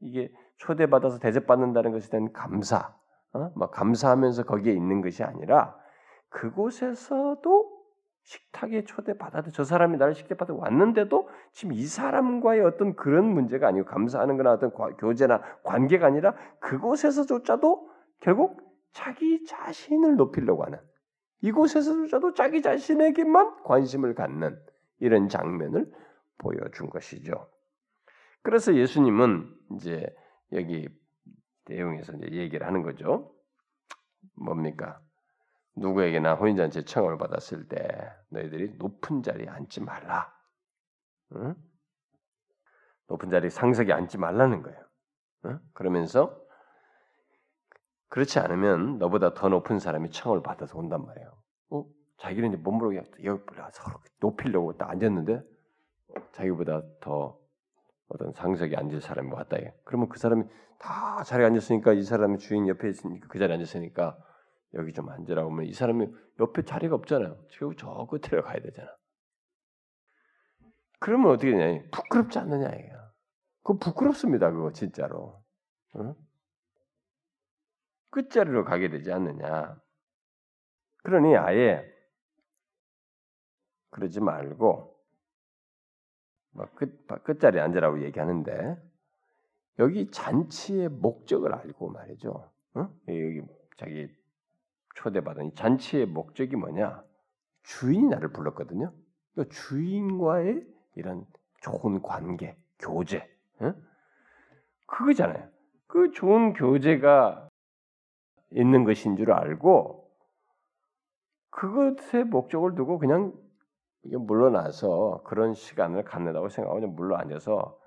이게 초대받아서 대접받는다는 것에 대한 감사, 감사하면서 거기에 있는 것이 아니라 그곳에서도 식탁에 초대받아도 저 사람이 나를 식대받아 왔는데도 지금 이 사람과의 어떤 그런 문제가 아니고 감사하는 거나 어떤 교제나 관계가 아니라 그곳에서조차도 결국 자기 자신을 높이려고 하는 이곳에서조차도 자기 자신에게만 관심을 갖는 이런 장면을 보여준 것이죠. 그래서 예수님은 이제 여기 내용에서 이제 얘기를 하는 거죠. 뭡니까? 누구에게나 혼인잔치에 청함을 받았을 때 너희들이 높은 자리에 앉지 말라. 응? 높은 자리에 상석에 앉지 말라는 거예요. 응? 그러면서 그렇지 않으면 너보다 더 높은 사람이 청함을 받아서 온단 말이에요. 자기는 이제 못 모르게 서로 높이려고 딱 앉았는데 자기보다 더 어떤 상석에 앉을 사람이 왔다. 그러면 그 사람이 다 자리에 앉았으니까 이 사람이 주인 옆에 있으니까 그 자리에 앉았으니까 여기 좀 앉으라고 하면 이 사람이 옆에 자리가 없잖아요. 결국 저 끝으로 가야 되잖아. 그러면 어떻게 되냐? 부끄럽지 않느냐 이거야. 그거 부끄럽습니다. 그거 진짜로. 응? 끝자리로 가게 되지 않느냐. 그러니 아예 그러지 말고 끝자리에 앉으라고 얘기하는데 여기 잔치의 목적을 알고 말이죠. 응? 여기 자기 초대받은 이 잔치의 목적이 뭐냐? 주인이 나를 불렀거든요. 그러니까 주인과의 이런 좋은 관계, 교제, 응? 그거잖아요. 그 좋은 교제가 있는 것인 줄 알고 그것의 목적을 두고 그냥 물러나서 그런 시간을 갖는다고 생각하고 그냥 물러 앉아서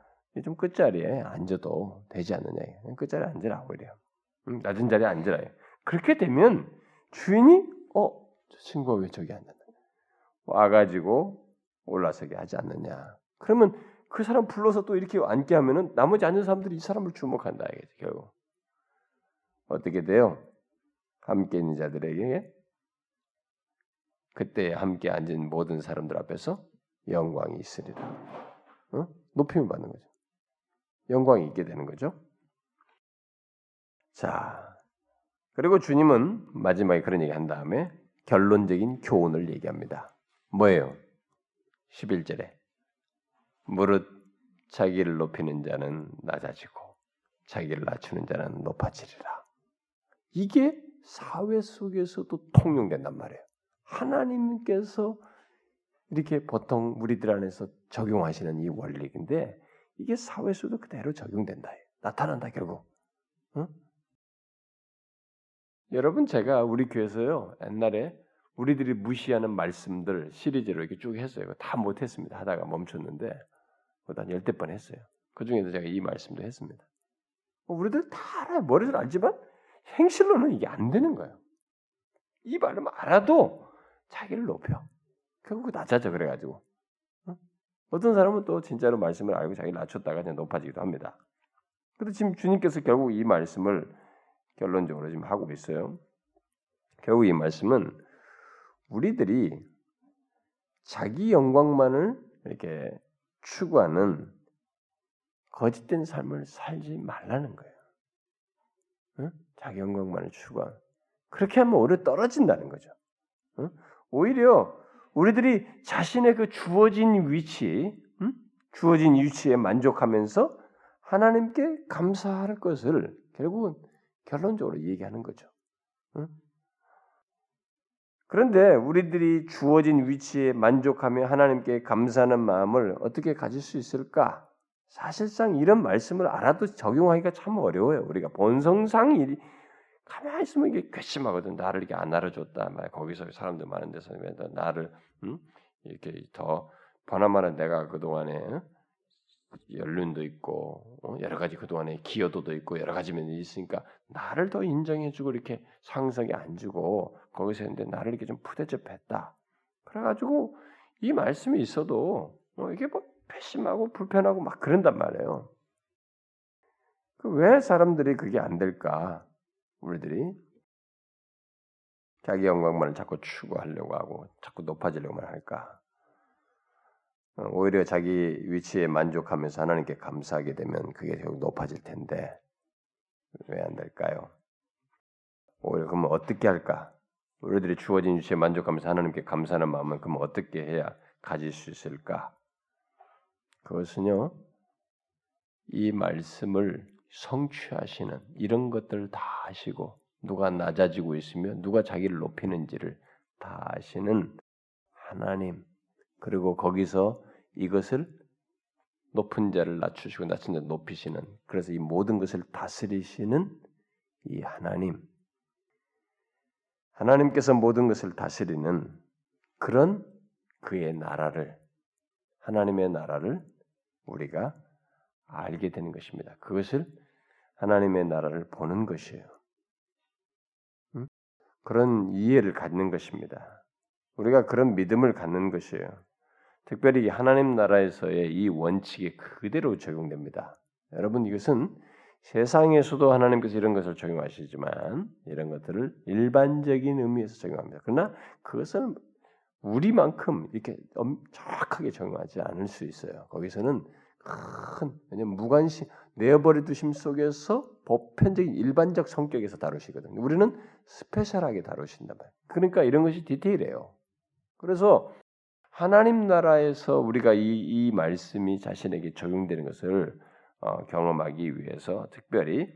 좀 끝자리에 앉아도 되지 않느냐. 끝자리에 앉으라고 이래요. 낮은 자리에 앉으라. 그렇게 되면 주인이 저 친구가 왜 저기 앉았나. 와가지고 올라서게 하지 않느냐. 그러면 그 사람 불러서 또 이렇게 앉게 하면은 나머지 앉은 사람들이 이 사람을 주목한다. 결국. 어떻게 돼요? 함께 있는 자들에게 그때 함께 앉은 모든 사람들 앞에서 영광이 있으리라. 어? 높임을 받는 거죠. 영광이 있게 되는 거죠. 자, 그리고 주님은 마지막에 그런 얘기한 다음에 결론적인 교훈을 얘기합니다. 뭐예요? 11절에 무릇 자기를 높이는 자는 낮아지고 자기를 낮추는 자는 높아지리라. 이게 사회 속에서도 통용된단 말이에요. 하나님께서 이렇게 보통 우리들 안에서 적용하시는 이 원리인데 이게 사회 속에도 그대로 적용된다. 나타난다 결국. 응? 여러분 제가 우리 교회에서요. 옛날에 우리들이 무시하는 말씀들 시리즈로 이렇게 쭉 했어요. 다 못했습니다. 하다가 멈췄는데 한 10번 했어요. 그중에도 제가 이 말씀도 했습니다. 우리들 다 알아요. 머리를 알지만 행실로는 이게 안 되는 거예요. 이 말은 알아도 자기를 높여. 결국 낮아져 그래가지고. 어떤 사람은 또 진짜로 말씀을 알고 자기를 낮췄다가 그냥 높아지기도 합니다. 그런데 지금 주님께서 결국 이 말씀을 결론적으로 지금 하고 있어요. 결국 이 말씀은 우리들이 자기 영광만을 이렇게 추구하는 거짓된 삶을 살지 말라는 거예요. 응? 자기 영광만을 추구하는. 그렇게 하면 오히려 떨어진다는 거죠. 응? 오히려 우리들이 자신의 그 주어진 위치, 응? 주어진 위치에 만족하면서 하나님께 감사할 것을 결국은 결론적으로 얘기하는 거죠. 응? 그런데 우리들이 주어진 위치에 만족하며 하나님께 감사하는 마음을 어떻게 가질 수 있을까? 사실상 이런 말씀을 알아도 적용하기가 참 어려워요. 우리가 본성상 일이 가만히 있으면 이게 괘씸하거든. 나를 이렇게 안 알아줬다. 거기서 사람들 많은 데서 나를 이렇게 더 번화마는 내가 그동안에 연륜도 있고 여러 가지 그동안에 기여도도 있고 여러 가지 면이 있으니까 나를 더 인정해주고 이렇게 상석에 앉고 거기서 했는데 나를 이렇게 좀 푸대접했다. 그래가지고 이 말씀이 있어도 이게 뭐 패심하고 불편하고 막 그런단 말이에요. 왜 사람들이 그게 안 될까? 우리들이 자기 영광만을 자꾸 추구하려고 하고 자꾸 높아지려고만 할까? 오히려 자기 위치에 만족하면서 하나님께 감사하게 되면 그게 결국 높아질 텐데 왜 안 될까요? 오히려 그러면 어떻게 할까? 우리들이 주어진 위치에 만족하면서 하나님께 감사하는 마음을 그럼 어떻게 해야 가질 수 있을까? 그것은요, 이 말씀을 성취하시는 이런 것들을 다 아시고 누가 낮아지고 있으며 누가 자기를 높이는지를 다 아시는 하나님, 그리고 거기서 이것을 높은 자를 낮추시고 낮은 자를 높이시는, 그래서 이 모든 것을 다스리시는 이 하나님, 하나님께서 모든 것을 다스리는 그런 그의 나라를, 하나님의 나라를 우리가 알게 되는 것입니다. 그것을 하나님의 나라를 보는 것이에요. 그런 이해를 갖는 것입니다. 우리가 그런 믿음을 갖는 것이에요. 특별히 하나님 나라에서의 이 원칙이 그대로 적용됩니다. 여러분, 이것은 세상에서도 하나님께서 이런 것을 적용하시지만 이런 것들을 일반적인 의미에서 적용합니다. 그러나 그것은 우리만큼 이렇게 정확하게 적용하지 않을 수 있어요. 거기서는 큰, 왜냐면 무관심, 내버려두심 속에서 보편적인 일반적 성격에서 다루시거든요. 우리는 스페셜하게 다루신단 말이에요. 그러니까 이런 것이 디테일해요. 그래서 하나님 나라에서 우리가 이 말씀이 자신에게 적용되는 것을 경험하기 위해서 특별히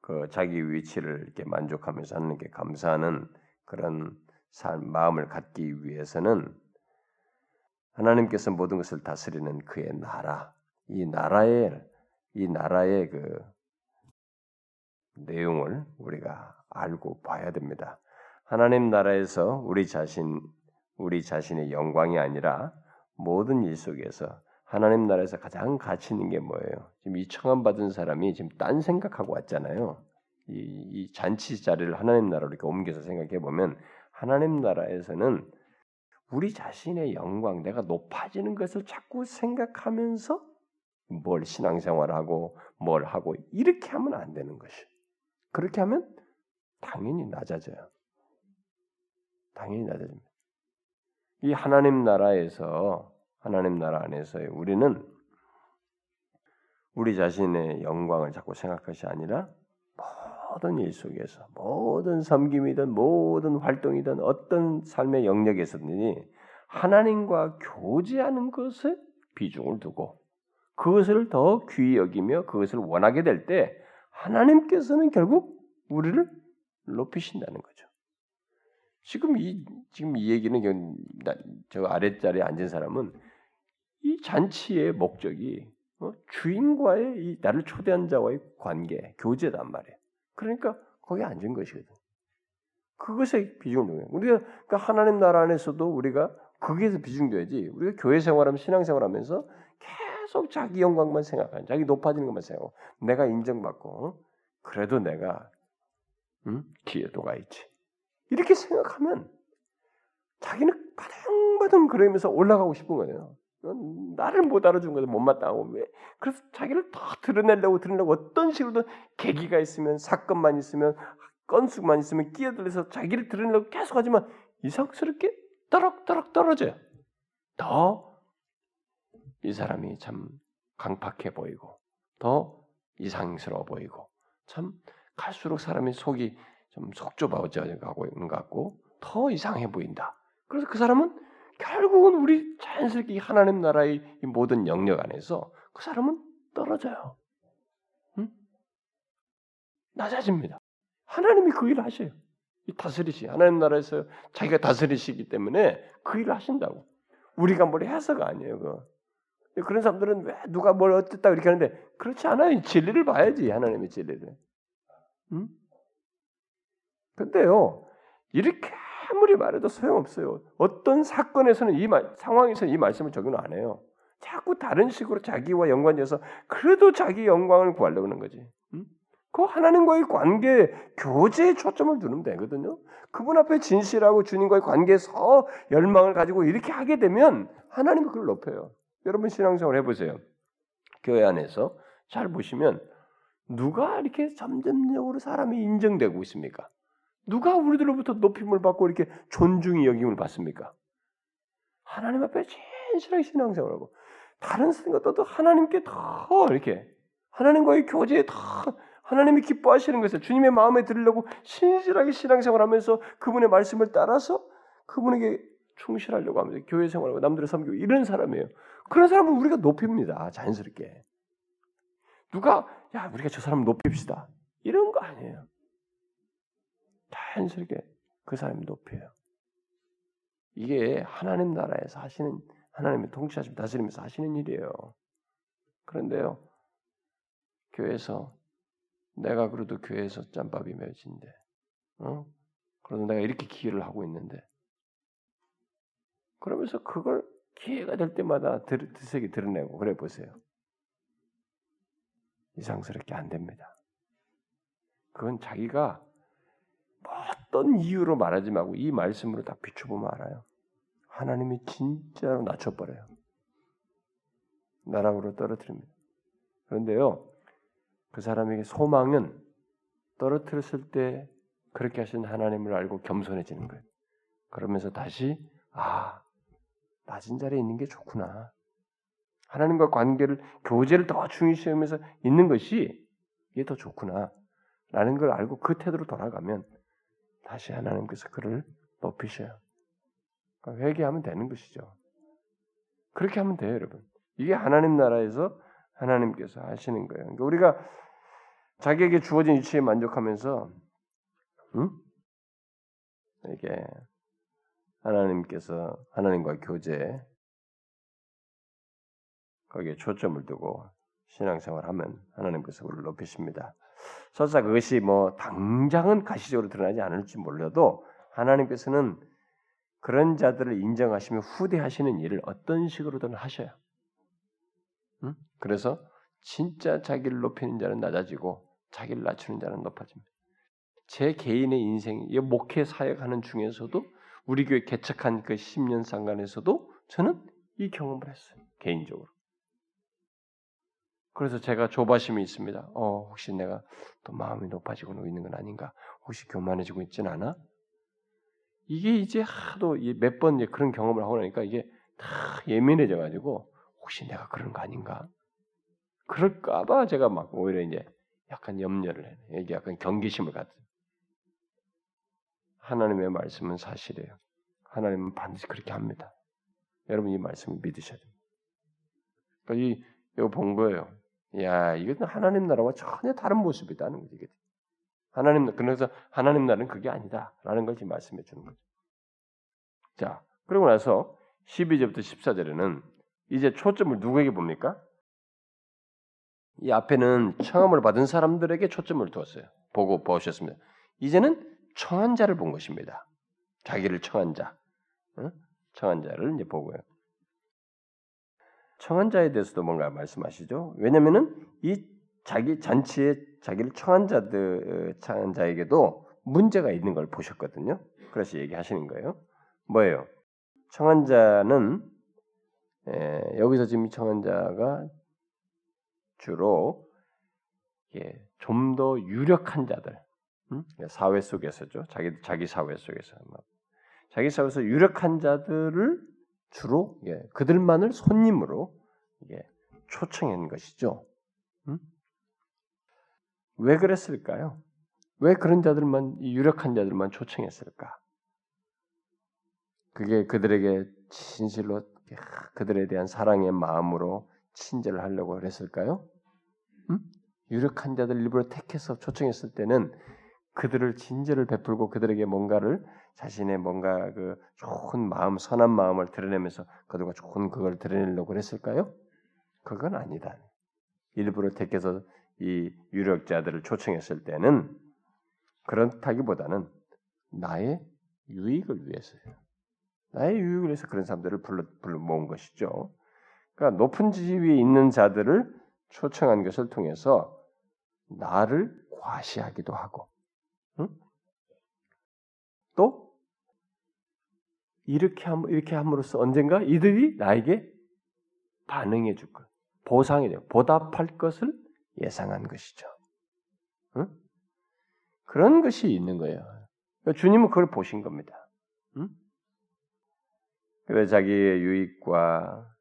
그 자기 위치를 이렇게 만족하면서 하는 게 감사하는 그런 마음을 갖기 위해서는 하나님께서 모든 것을 다스리는 그의 나라, 이 나라의 그 내용을 우리가 알고 봐야 됩니다. 하나님 나라에서 우리 자신의 영광이 아니라 모든 일 속에서 하나님 나라에서 가장 가치 있는 게 뭐예요? 지금 이 청함 받은 사람이 지금 딴 생각하고 왔잖아요. 이 잔치 자리를 하나님 나라로 이렇게 옮겨서 생각해 보면 하나님 나라에서는 우리 자신의 영광, 내가 높아지는 것을 자꾸 생각하면서 뭘 신앙생활하고 뭘 하고 이렇게 하면 안 되는 것이에요. 그렇게 하면 당연히 낮아져요. 당연히 낮아집니다. 이 하나님 나라에서, 하나님 나라 안에서 우리는 우리 자신의 영광을 자꾸 생각할 것이 아니라 모든 일 속에서, 모든 섬김이든 모든 활동이든 어떤 삶의 영역에서든지 하나님과 교제하는 것에 비중을 두고 그것을 더 귀히 여기며 그것을 원하게 될 때 하나님께서는 결국 우리를 높이신다는 거죠. 지금 이 얘기는 저 아랫자리에 앉은 사람은 이 잔치의 목적이 주인과의 이 나를 초대한 자와의 관계, 교제단 말이에요. 그러니까 거기 앉은 것이거든. 그것에 비중을 둬요. 그러니까 하나님 나라 안에서도 우리가 거기에서 비중 둬야지. 우리가 교회 생활하면 신앙생활하면서 계속 자기 영광만 생각하는, 자기 높아지는 것만 생각하고 내가 인정받고 그래도 내가 기회도가 있지. 이렇게 생각하면 자기는 바등바등 그러면서 올라가고 싶은 거예요. 나를 못 알아준 거죠. 못마땅하고. 왜? 그래서 자기를 더 드러내려고 어떤 식으로든 계기가 있으면, 사건만 있으면, 건수만 있으면 끼어들어서 자기를 드러내려고 계속하지만 이상스럽게 떨어져요. 더 이 사람이 참 강팍해 보이고 더 이상스러워 보이고 참 갈수록 사람의 속이 좀 속 좁아져가고 있는 것 같고 더 이상해 보인다. 그래서 그 사람은 결국은 우리 자연스럽게 하나님 나라의 이 모든 영역 안에서 그 사람은 떨어져요. 응? 낮아집니다. 하나님이 그 일을 하셔요. 다스리시 하나님 나라에서 자기가 다스리시기 때문에 그 일을 하신다고. 우리가 뭘 해서가 아니에요. 그거. 그런 사람들은 왜 누가 뭘 어땠다 이렇게 하는데 그렇지 않아요. 진리를 봐야지. 하나님의 진리를. 응? 근데요. 이렇게 아무리 말해도 소용없어요. 어떤 사건에서는 상황에서는 이 말씀을 적용 안 해요. 자꾸 다른 식으로 자기와 연관돼서 그래도 자기 영광을 구하려고 하는 거지. 응? 그 하나님과의 관계, 교제에 초점을 두면 되거든요. 그분 앞에 진실하고 주님과의 관계에서 열망을 가지고 이렇게 하게 되면 하나님이 그걸 높여요. 여러분 신앙생활 해보세요. 교회 안에서 잘 보시면 누가 이렇게 점점적으로 사람이 인정되고 있습니까? 누가 우리들로부터 높임을 받고 이렇게 존중이 여김을 받습니까? 하나님 앞에 진실하게 신앙생활하고 다른 것도 하나님께 더 이렇게 하나님과의 교제에 더 하나님이 기뻐하시는 것을 주님의 마음에 들으려고 신실하게 신앙생활하면서 그분의 말씀을 따라서 그분에게 충실하려고 하면서 교회 생활하고 남들을 섬기고 이런 사람이에요. 그런 사람은 우리가 높입니다. 자연스럽게. 누가 야 우리가 저 사람을 높입시다. 이런 거 아니에요. 자연스럽게 그 사람을 높여요. 이게 하나님 나라에서 하시는 하나님의 통치하심 다스리면서 하시는 일이에요. 그런데요. 교회에서 내가 그래도 교회에서 짬밥이 매진데 어? 그래도 내가 이렇게 기회를 하고 있는데 그러면서 그걸 기회가 될 때마다 드세게 드러내고 그래 보세요. 이상스럽게 안 됩니다. 그건 자기가 어떤 이유로 말하지 말고 이 말씀으로 다 비춰보면 알아요. 하나님이 진짜로 낮춰버려요. 나락으로 떨어뜨립니다. 그런데요. 그 사람에게 소망은 떨어뜨렸을 때 그렇게 하신 하나님을 알고 겸손해지는 거예요. 그러면서 다시 아, 낮은 자리에 있는 게 좋구나. 하나님과 관계를, 교제를 더 중시하면서 있는 것이 이게 더 좋구나. 라는 걸 알고 그 태도로 돌아가면 다시 하나님께서 그를 높이셔요. 그러니까 회개하면 되는 것이죠. 그렇게 하면 돼요, 여러분. 이게 하나님 나라에서 하나님께서 하시는 거예요. 그러니까 우리가 자기에게 주어진 위치에 만족하면서 응? 이게 하나님께서 하나님과 교제 거기에 초점을 두고 신앙생활하면 하나님께서 우리를 높이십니다. 설사 그것이 뭐 당장은 가시적으로 드러나지 않을지 몰라도 하나님께서는 그런 자들을 인정하시며 후대하시는 일을 어떤 식으로든 하셔요. 응? 그래서 진짜 자기를 높이는 자는 낮아지고 자기를 낮추는 자는 높아집니다. 제 개인의 인생, 이 목회 사역하는 중에서도 우리 교회 개척한 그 10년 상간에서도 저는 이 경험을 했어요. 개인적으로. 그래서 제가 조바심이 있습니다. 혹시 내가 또 마음이 높아지고 있는 건 아닌가? 혹시 교만해지고 있진 않아? 이게 이제 하도 몇 번 그런 경험을 하고 나니까 이게 다 예민해져가지고 혹시 내가 그런 거 아닌가? 그럴까봐 제가 막 오히려 이제 약간 염려를 해요. 이게 약간 경계심을 갖죠. 하나님의 말씀은 사실이에요. 하나님은 반드시 그렇게 합니다. 여러분 이 말씀을 믿으셔야 됩니다. 그러니까 이거 본 거예요. 야, 이것은 하나님 나라와 전혀 다른 모습이다는 거지. 하나님 그래서 하나님 나라는 그게 아니다라는 걸 지금 말씀해 주는 거죠. 자, 그러고 나서 12절부터 14절에는 이제 초점을 누구에게 봅니까? 이 앞에는 청함을 받은 사람들에게 초점을 두었어요. 보고 보셨습니다. 이제는 청한 자를 본 것입니다. 자기를 청한 자. 청한 자를 이제 보고요. 청한 자에 대해서도 뭔가 말씀하시죠? 왜냐면은 이 자기 잔치에 자기를 청한 자에게도 문제가 있는 걸 보셨거든요. 그래서 얘기하시는 거예요. 뭐예요? 청한 자는 여기서 지금 청한 자가 주로 좀 더 유력한 자들 사회 속에서죠. 자기 사회 속에서 자기 사회에서 유력한 자들을 주로 그들만을 손님으로 초청한 것이죠. 왜 그랬을까요? 왜 그런 자들만, 유력한 자들만 초청했을까? 그게 그들에게 진실로 그들에 대한 사랑의 마음으로 친절하려고 그랬을까요? 유력한 자들 일부러 택해서 초청했을 때는 그들을 친절을 베풀고 그들에게 뭔가를 자신의 뭔가 그 좋은 마음, 선한 마음을 드러내면서 그들과 좋은 그걸 드러내려고 그랬을까요? 그건 아니다. 일부러 택해서 이 유력자들을 초청했을 때는 그렇다기보다는 나의 유익을 위해서요. 나의 유익을 위해서 그런 사람들을 불러 모은 것이죠. 그러니까 높은 지위에 있는 자들을 초청한 것을 통해서 나를 과시하기도 하고, 또 이렇게 함으로써 언젠가 이들이 나에게 반응해 줄 것, 보답할 것을 예상한 것이죠. 그런 것이 있는 거예요. 그러니까 주님은 그걸 보신 겁니다. 그래서 자기의 유익과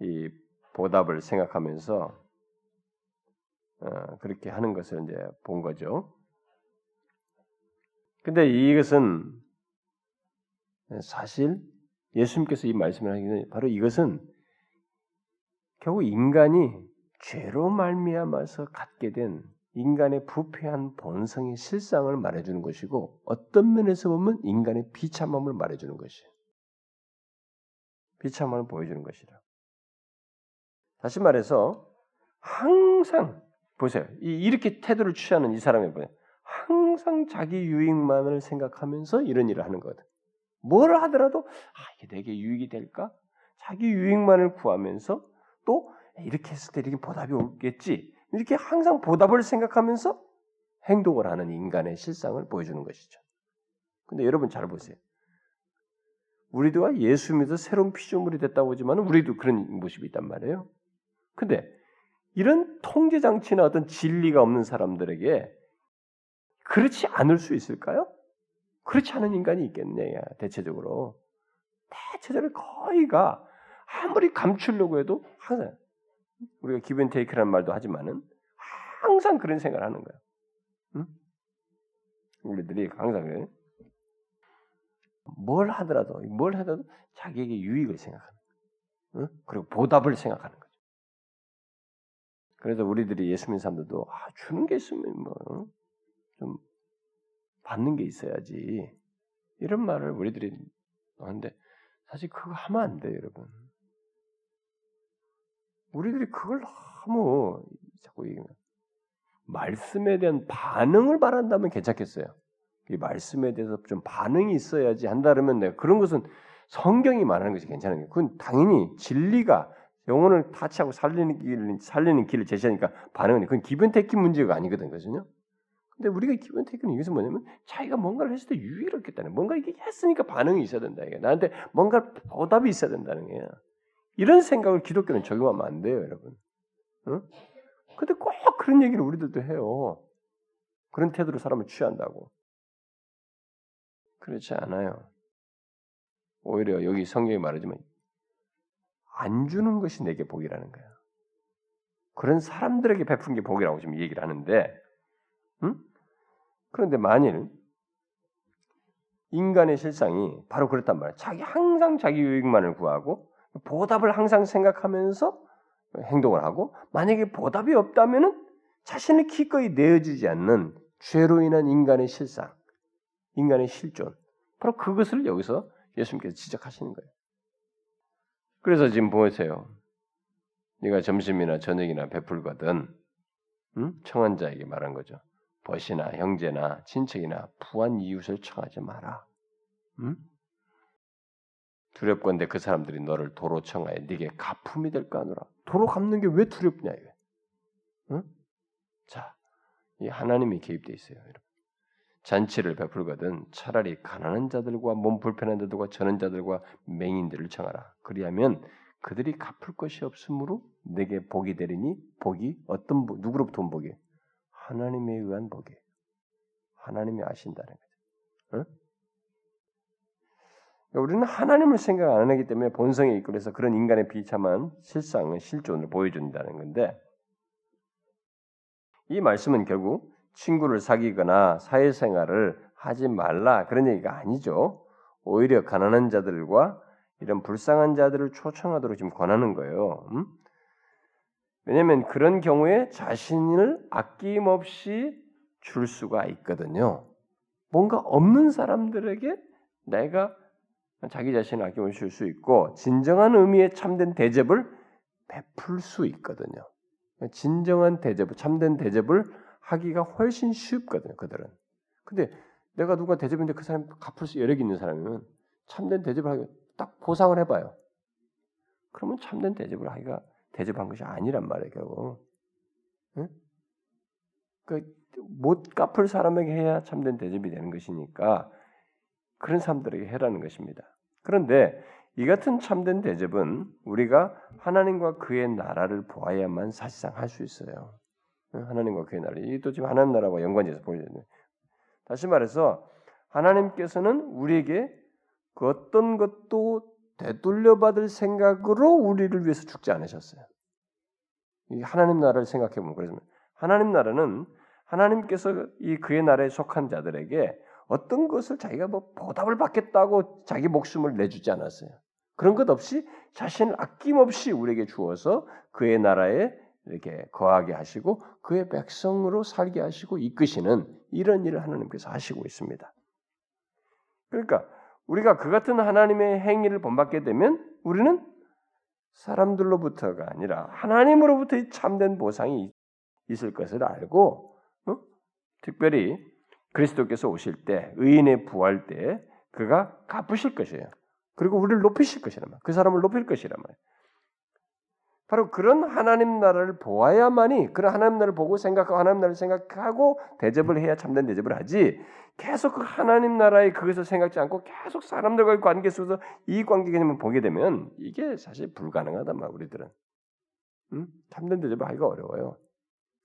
이 보답을 생각하면서 그렇게 하는 것을 이제 본 거죠. 근데 이것은 사실 예수님께서 이 말씀을 하기 전에 바로 이것은 결국 인간이 죄로 말미암아서 갖게 된 인간의 부패한 본성의 실상을 말해주는 것이고 어떤 면에서 보면 인간의 비참함을 말해주는 것이에요. 비참함을 보여주는 것이라. 다시 말해서 항상 보세요. 이렇게 태도를 취하는 이 사람이 보세요. 항상 자기 유익만을 생각하면서 이런 일을 하는 거거든. 뭘 하더라도 이게 내게 유익이 될까? 자기 유익만을 구하면서 또 이렇게 했을 때 이렇게 보답이 오겠지. 이렇게 항상 보답을 생각하면서 행동을 하는 인간의 실상을 보여주는 것이죠. 근데 여러분 잘 보세요. 우리도 예수 믿어 새로운 피조물이 됐다고 하지만 우리도 그런 모습이 있단 말이에요. 근데 이런 통제장치나 어떤 진리가 없는 사람들에게 그렇지 않을 수 있을까요? 그렇지 않은 인간이 있겠느냐, 대체적으로. 대체적으로 거의가 아무리 감추려고 해도 항상 우리가 기브앤테이크라는 말도 하지만은 항상 그런 생각을 하는 거야. 응? 우리들이 항상 그래. 뭘 하더라도 자기에게 유익을 생각하는 거야. 응? 그리고 보답을 생각하는 거죠. 그래서 우리들이 예수민 사람들도 주는 게 있으면 뭐 좀 받는 게 있어야지 이런 말을 우리들이 하는데 사실 그거 하면 안 돼요, 여러분. 우리들이 그걸 너무 자꾸 얘기해요. 말씀에 대한 반응을 바란다면 괜찮겠어요. 이 말씀에 대해서 좀 반응이 있어야지 한다면 내가 그런 것은 성경이 말하는 것이 괜찮은 거예요. 그건 당연히 진리가 영혼을 타치하고 살리는 길을 제시하니까 반응은 그건 기브앤테이크 문제가 아니거든요. 근데 우리가 기브앤테이크는 여기서 뭐냐면 자기가 뭔가를 했을 때 유익을 얻겠다는 거예요. 뭔가 이게 했으니까 반응이 있어야 된다. 이게 나한테 뭔가 보답이 있어야 된다는 거예요. 이런 생각을 기독교는 적용하면 안 돼요, 여러분. 응? 근데 꼭 그런 얘기를 우리들도 해요. 그런 태도로 사람을 취한다고. 그렇지 않아요. 오히려 여기 성경이 말하지만 안 주는 것이 내게 복이라는 거야. 그런 사람들에게 베푼 게 복이라고 지금 얘기를 하는데, 응? 그런데 만일 인간의 실상이 바로 그렇단 말이야. 항상 자기 유익만을 구하고 보답을 항상 생각하면서 행동을 하고 만약에 보답이 없다면 자신을 기꺼이 내어주지 않는 죄로 인한 인간의 실상, 인간의 실존 바로 그것을 여기서 예수님께서 지적하시는 거예요. 그래서 지금 보세요. 네가 점심이나 저녁이나 베풀거든 청한 자에게 말한 거죠. 벗이나 형제나 친척이나 부한 이웃을 청하지 마라. 두렵건대 그 사람들이 너를 도로 청하여 네게 가품이 될까 하노라. 도로 갚는 게 왜 두렵냐 이거? 응? 자, 이 하나님이 개입돼 있어요, 여러분. 잔치를 베풀거든 차라리 가난한 자들과 몸 불편한 자들과 저는 자들과 맹인들을 청하라. 그리하면 그들이 갚을 것이 없으므로 네게 복이 되리니 복이 어떤 복, 누구로부터 온 복이? 하나님에 의한 복이. 하나님이 아신다는 거죠. 응? 우리는 하나님을 생각 안 하기 때문에 본성에 이끌려서 그런 인간의 비참한 실상을 실존을 보여준다는 건데, 이 말씀은 결국 친구를 사귀거나 사회생활을 하지 말라 그런 얘기가 아니죠. 오히려 가난한 자들과 이런 불쌍한 자들을 초청하도록 지금 권하는 거예요. 왜냐하면 그런 경우에 자신을 아낌없이 줄 수가 있거든요. 뭔가 없는 사람들에게 내가 자기 자신을 아낌없이 줄 수 있고 진정한 의미의 참된 대접을 베풀 수 있거든요. 진정한 대접, 참된 대접을 하기가 훨씬 쉽거든요, 그들은. 근데 내가 누가 대접인데 그 사람 갚을 수 여력이 있는 사람이면 참된 대접을 하기가 딱 보상을 해봐요. 그러면 참된 대접을 하기가 대접한 것이 아니란 말이에요, 결국. 응? 그러니까 못 갚을 사람에게 해야 참된 대접이 되는 것이니까 그런 사람들에게 해라는 것입니다. 그런데 이 같은 참된 대접은 우리가 하나님과 그의 나라를 보아야만 사실상 할 수 있어요. 하나님과 그의 나라. 이게 또 지금 하나님 나라와 연관돼서 보여지네요. 다시 말해서 하나님께서는 우리에게 그 어떤 것도 되돌려받을 생각으로 우리를 위해서 죽지 않으셨어요. 이 하나님 나라를 생각해보면 그렇습니다. 하나님 나라는 하나님께서 이 그의 나라에 속한 자들에게 어떤 것을 자기가 뭐 보답을 받겠다고 자기 목숨을 내주지 않았어요. 그런 것 없이 자신을 아낌없이 우리에게 주어서 그의 나라에 이렇게 거하게 하시고 그의 백성으로 살게 하시고 이끄시는 이런 일을 하나님께서 하시고 있습니다. 그러니까 우리가 그 같은 하나님의 행위를 본받게 되면 우리는 사람들로부터가 아니라 하나님으로부터 이 참된 보상이 있을 것을 알고, 특별히 그리스도께서 오실 때, 의인의 부활 때 그가 갚으실 것이에요. 그리고 우리를 높이실 것이란 말이에요. 그 사람을 높일 것이란 말이에요. 바로 그런 하나님 나라를 보아야만이, 그런 하나님 나라를 보고 생각하고 하나님 나라를 생각하고 대접을 해야 참된 대접을 하지, 계속 그 하나님 나라의 그것을 생각지 않고 계속 사람들과의 관계 속에서 이 관계 개념을 보게 되면 이게 사실 불가능하단 말이에요, 우리들은. 참된 대접을 하기가 어려워요.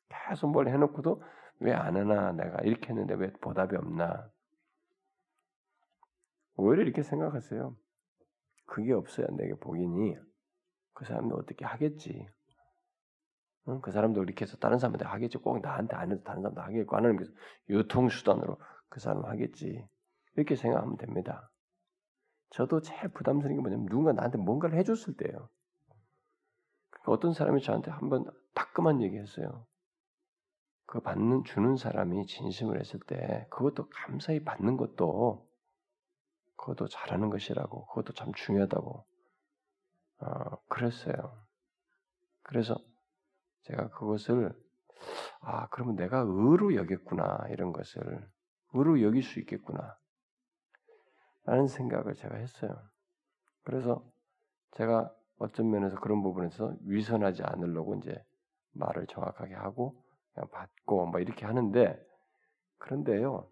계속 뭘 해놓고도 왜 안 하나, 내가 이렇게 했는데 왜 보답이 없나. 오히려 이렇게 생각하세요. 그게 없어야 내게 복이니 그 사람도 어떻게 하겠지. 응? 그 사람도 이렇게 해서 다른 사람한테 하겠지. 꼭 나한테 안 해도 다른 사람도 하겠고, 하나님께서 유통수단으로 그 사람 하겠지. 이렇게 생각하면 됩니다. 저도 제일 부담스러운 게 뭐냐면 누군가 나한테 뭔가를 해줬을 때예요. 그러니까 어떤 사람이 저한테 한번 따끔한 얘기했어요. 그 받는 주는 사람이 진심을 했을 때 그것도 감사히 받는 것도 그것도 잘하는 것이라고, 그것도 참 중요하다고 그랬어요. 그래서 제가 그것을 그러면 내가 의로 여겼구나, 이런 것을 의로 여길 수 있겠구나 라는 생각을 제가 했어요. 그래서 제가 어떤 면에서 그런 부분에서 위선하지 않으려고 이제 말을 정확하게 하고 그냥 받고 뭐 이렇게 하는데, 그런데요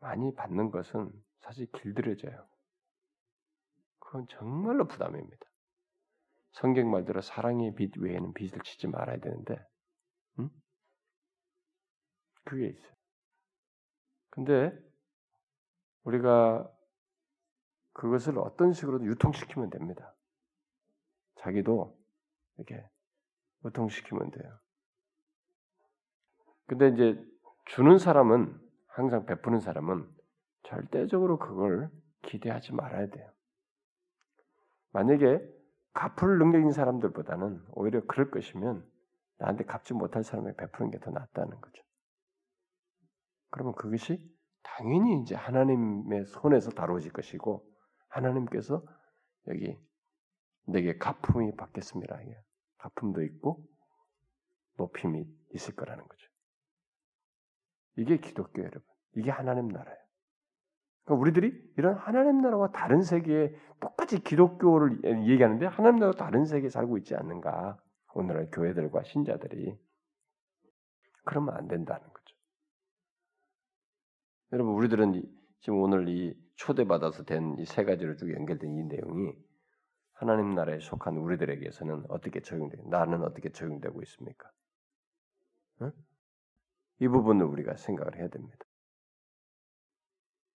많이 받는 것은 사실 길들여져요. 그건 정말로 부담입니다. 성경 말대로 사랑의 빚 외에는 빚을 치지 말아야 되는데, 그게 있어요. 근데 우리가 그것을 어떤 식으로든 유통시키면 됩니다. 자기도 이렇게 유통시키면 돼요. 근데 이제 주는 사람은, 항상 베푸는 사람은 절대적으로 그걸 기대하지 말아야 돼요. 만약에 갚을 능력인 사람들보다는 오히려 그럴 것이면 나한테 갚지 못할 사람에게 베푸는 게 더 낫다는 거죠. 그러면 그것이 당연히 이제 하나님의 손에서 다루어질 것이고, 하나님께서 여기 내게 갚음이 받겠습니다. 갚음도 있고 높임이 있을 거라는 거죠. 이게 기독교 여러분. 이게 하나님 나라예요. 그러니까 우리들이 이런 하나님 나라와 다른 세계에 똑같이 기독교를 얘기하는데 하나님 나라와 다른 세계에 살고 있지 않는가. 오늘날 교회들과 신자들이. 그러면 안 된다는 거죠. 여러분, 우리들은 지금 오늘 이 초대받아서 된 이 세 가지로 쭉 연결된 이 내용이 하나님 나라에 속한 우리들에게서는 어떻게 적용되고, 나는 어떻게 적용되고 있습니까? 응? 이 부분을 우리가 생각을 해야 됩니다.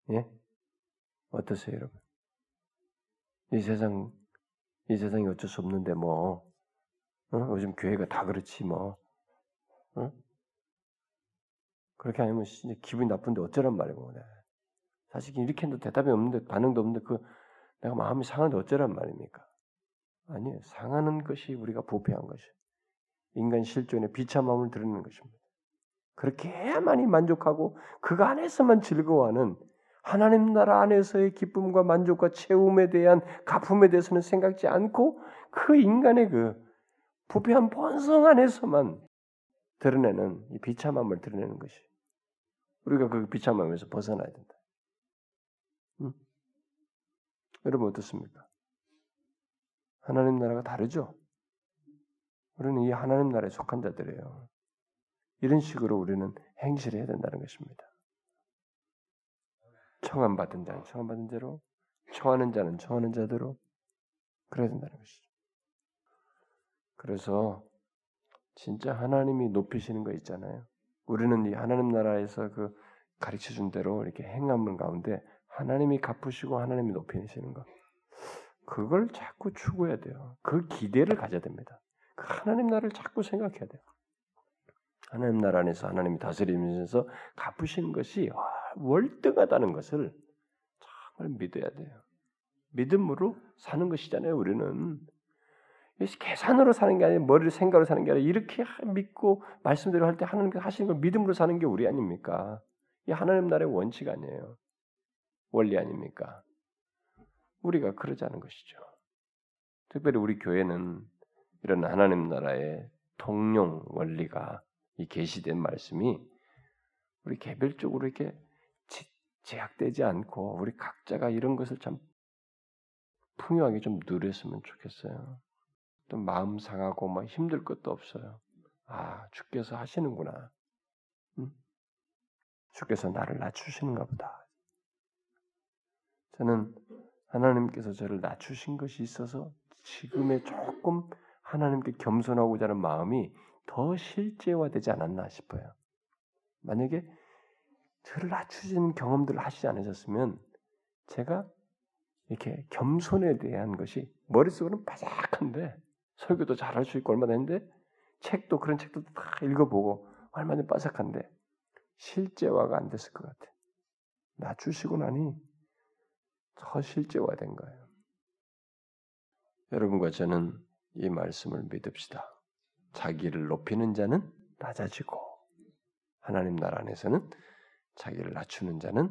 예? 어떠세요, 여러분? 이 세상이 어쩔 수 없는데 뭐, 요즘 교회가 다 그렇지 뭐, 그렇게 아니면 진짜 기분이 나쁜데 어쩌란 말이고, 사실 이렇게 해도 대답이 없는데 반응도 없는데 그 내가 마음이 상한데 어쩌란 말입니까? 아니에요. 상하는 것이 우리가 부패한 것이에요. 인간 실존의 비참함을 드러내는 것입니다. 그렇게 해야만이 만족하고 그 안에서만 즐거워하는 하나님 나라 안에서의 기쁨과 만족과 채움에 대한 가품에 대해서는 생각지 않고 그 인간의 그 부패한 본성 안에서만 드러내는 이 비참함을 드러내는 것이 우리가 그 비참함에서 벗어나야 된다. 여러분 어떻습니까? 하나님 나라가 다르죠? 우리는 이 하나님 나라에 속한 자들이에요. 이런 식으로 우리는 행실을 해야 된다는 것입니다. 청함받은 자는 청함받은 자로, 청하는 자는 청하는 자대로 그래야 된다는 것이죠. 그래서 진짜 하나님이 높이시는 거 있잖아요. 우리는 이 하나님 나라에서 그 가르쳐준 대로 이렇게 행하는 가운데 하나님이 갚으시고 하나님이 높이시는 거, 그걸 자꾸 추구해야 돼요. 그 기대를 가져야 됩니다. 그 하나님 나라를 자꾸 생각해야 돼요. 하나님 나라 안에서 하나님이 다스리면서 갚으시는 것이 월등하다는 것을 정말 믿어야 돼요. 믿음으로 사는 것이잖아요. 우리는 계산으로 사는 게 아니라 머리를 생각으로 사는 게 아니라 이렇게 믿고 말씀대로 할 때 하나님께서 하시는 걸 믿음으로 사는 게 우리 아닙니까? 이 하나님 나라의 원칙 아니에요. 원리 아닙니까? 우리가 그러자는 것이죠. 특별히 우리 교회는 이런 하나님 나라의 통용 원리가 이 계시된 말씀이 우리 개별적으로 이렇게 제약되지 않고 우리 각자가 이런 것을 참 풍요하게 좀 누렸으면 좋겠어요. 또 마음 상하고 막 힘들 것도 없어요. 아, 주께서 하시는구나. 주께서 나를 낮추시는가 보다. 저는 하나님께서 저를 낮추신 것이 있어서 지금의 조금 하나님께 겸손하고자 하는 마음이 더 실제화되지 않았나 싶어요. 만약에 저를 낮추시는 경험들을 하시지 않으셨으면 제가 이렇게 겸손에 대한 것이 머릿속으로는 바삭한데 설교도 잘할 수 있고 얼마나 했는데 책도 그런 책도 다 읽어보고 얼마나 바삭한데 실제화가 안 됐을 것 같아요. 낮추시고 나니 더 실제화된 거예요. 여러분과 저는 이 말씀을 믿읍시다. 자기를 높이는 자는 낮아지고 하나님 나라 안에서는 자기를 낮추는 자는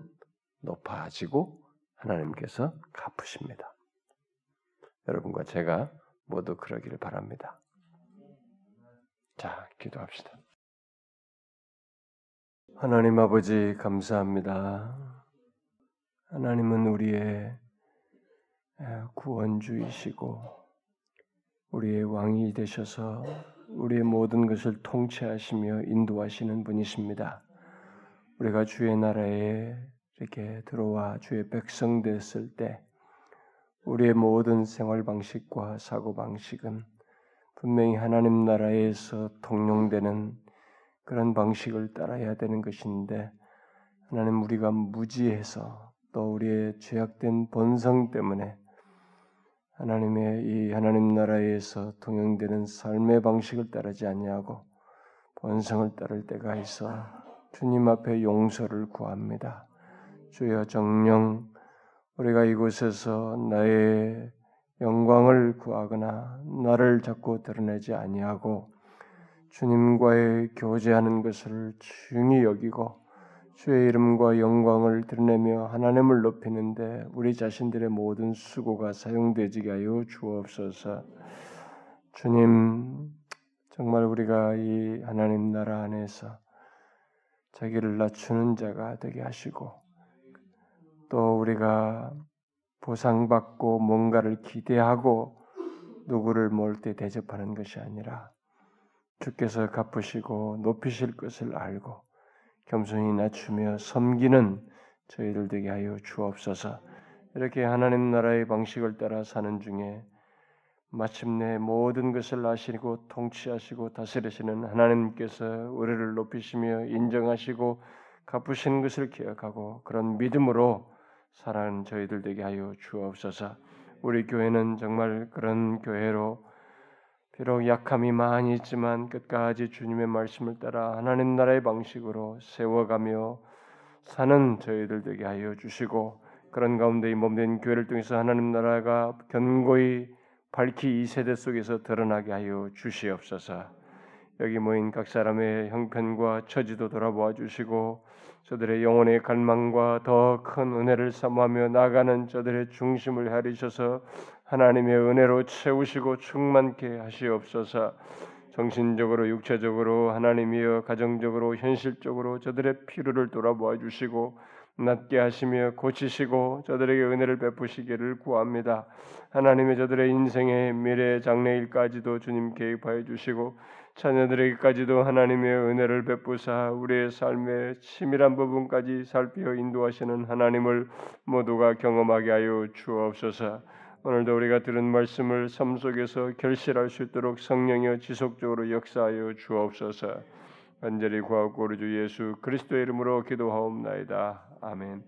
높아지고 하나님께서 갚으십니다. 여러분과 제가 모두 그러기를 바랍니다. 자, 기도합시다. 하나님 아버지 감사합니다. 하나님은 우리의 구원주이시고 우리의 왕이 되셔서 우리의 모든 것을 통치하시며 인도하시는 분이십니다. 우리가 주의 나라에 이렇게 들어와 주의 백성 됐을 때 우리의 모든 생활 방식과 사고 방식은 분명히 하나님 나라에서 통용되는 그런 방식을 따라야 되는 것인데 하나님 우리가 무지해서 또 우리의 죄악된 본성 때문에 하나님의 이 하나님 나라에서 통용되는 삶의 방식을 따르지 아니하고 본성을 따를 때가 있어 주님 앞에 용서를 구합니다. 주여 정녕 우리가 이곳에서 나의 영광을 구하거나 나를 자꾸 드러내지 아니하고 주님과의 교제하는 것을 중히 여기고 주의 이름과 영광을 드러내며 하나님을 높이는데 우리 자신들의 모든 수고가 사용되지게 하여 주옵소서. 주님, 정말 우리가 이 하나님 나라 안에서 자기를 낮추는 자가 되게 하시고 또 우리가 보상받고 뭔가를 기대하고 누구를 몰대 대접하는 것이 아니라 주께서 갚으시고 높이실 것을 알고 겸손히 낮추며 섬기는 저희를 되게 하여 주옵소서. 이렇게 하나님 나라의 방식을 따라 사는 중에 마침내 모든 것을 아시고 통치하시고 다스리시는 하나님께서 우리를 높이시며 인정하시고 갚으시는 것을 기억하고 그런 믿음으로 살아가는 저희들 되게 하여 주옵소서. 우리 교회는 정말 그런 교회로 비록 약함이 많이 있지만 끝까지 주님의 말씀을 따라 하나님 나라의 방식으로 세워가며 사는 저희들 되게 하여 주시고, 그런 가운데 이 몸된 교회를 통해서 하나님 나라가 견고히 밝히 이 세대 속에서 드러나게 하여 주시옵소서. 여기 모인 각 사람의 형편과 처지도 돌아보아 주시고, 저들의 영혼의 갈망과 더 큰 은혜를 사모하며 나아가는 저들의 중심을 헤아리셔서 하나님의 은혜로 채우시고 충만케 하시옵소서. 정신적으로, 육체적으로, 하나님이여 가정적으로, 현실적으로 저들의 필요를 돌아보아 주시고 낫게 하시며 고치시고 저들에게 은혜를 베푸시기를 구합니다. 하나님의 저들의 인생의 미래의 장래일까지도 주님 개입하여 주시고, 자녀들에게까지도 하나님의 은혜를 베푸사 우리의 삶의 치밀한 부분까지 살피어 인도하시는 하나님을 모두가 경험하게 하여 주옵소서. 오늘도 우리가 들은 말씀을 삶 속에서 결실할 수 있도록 성령이여 지속적으로 역사하여 주옵소서. 간절히 구하고 우리 주 예수 그리스도의 이름으로 기도하옵나이다. 아멘.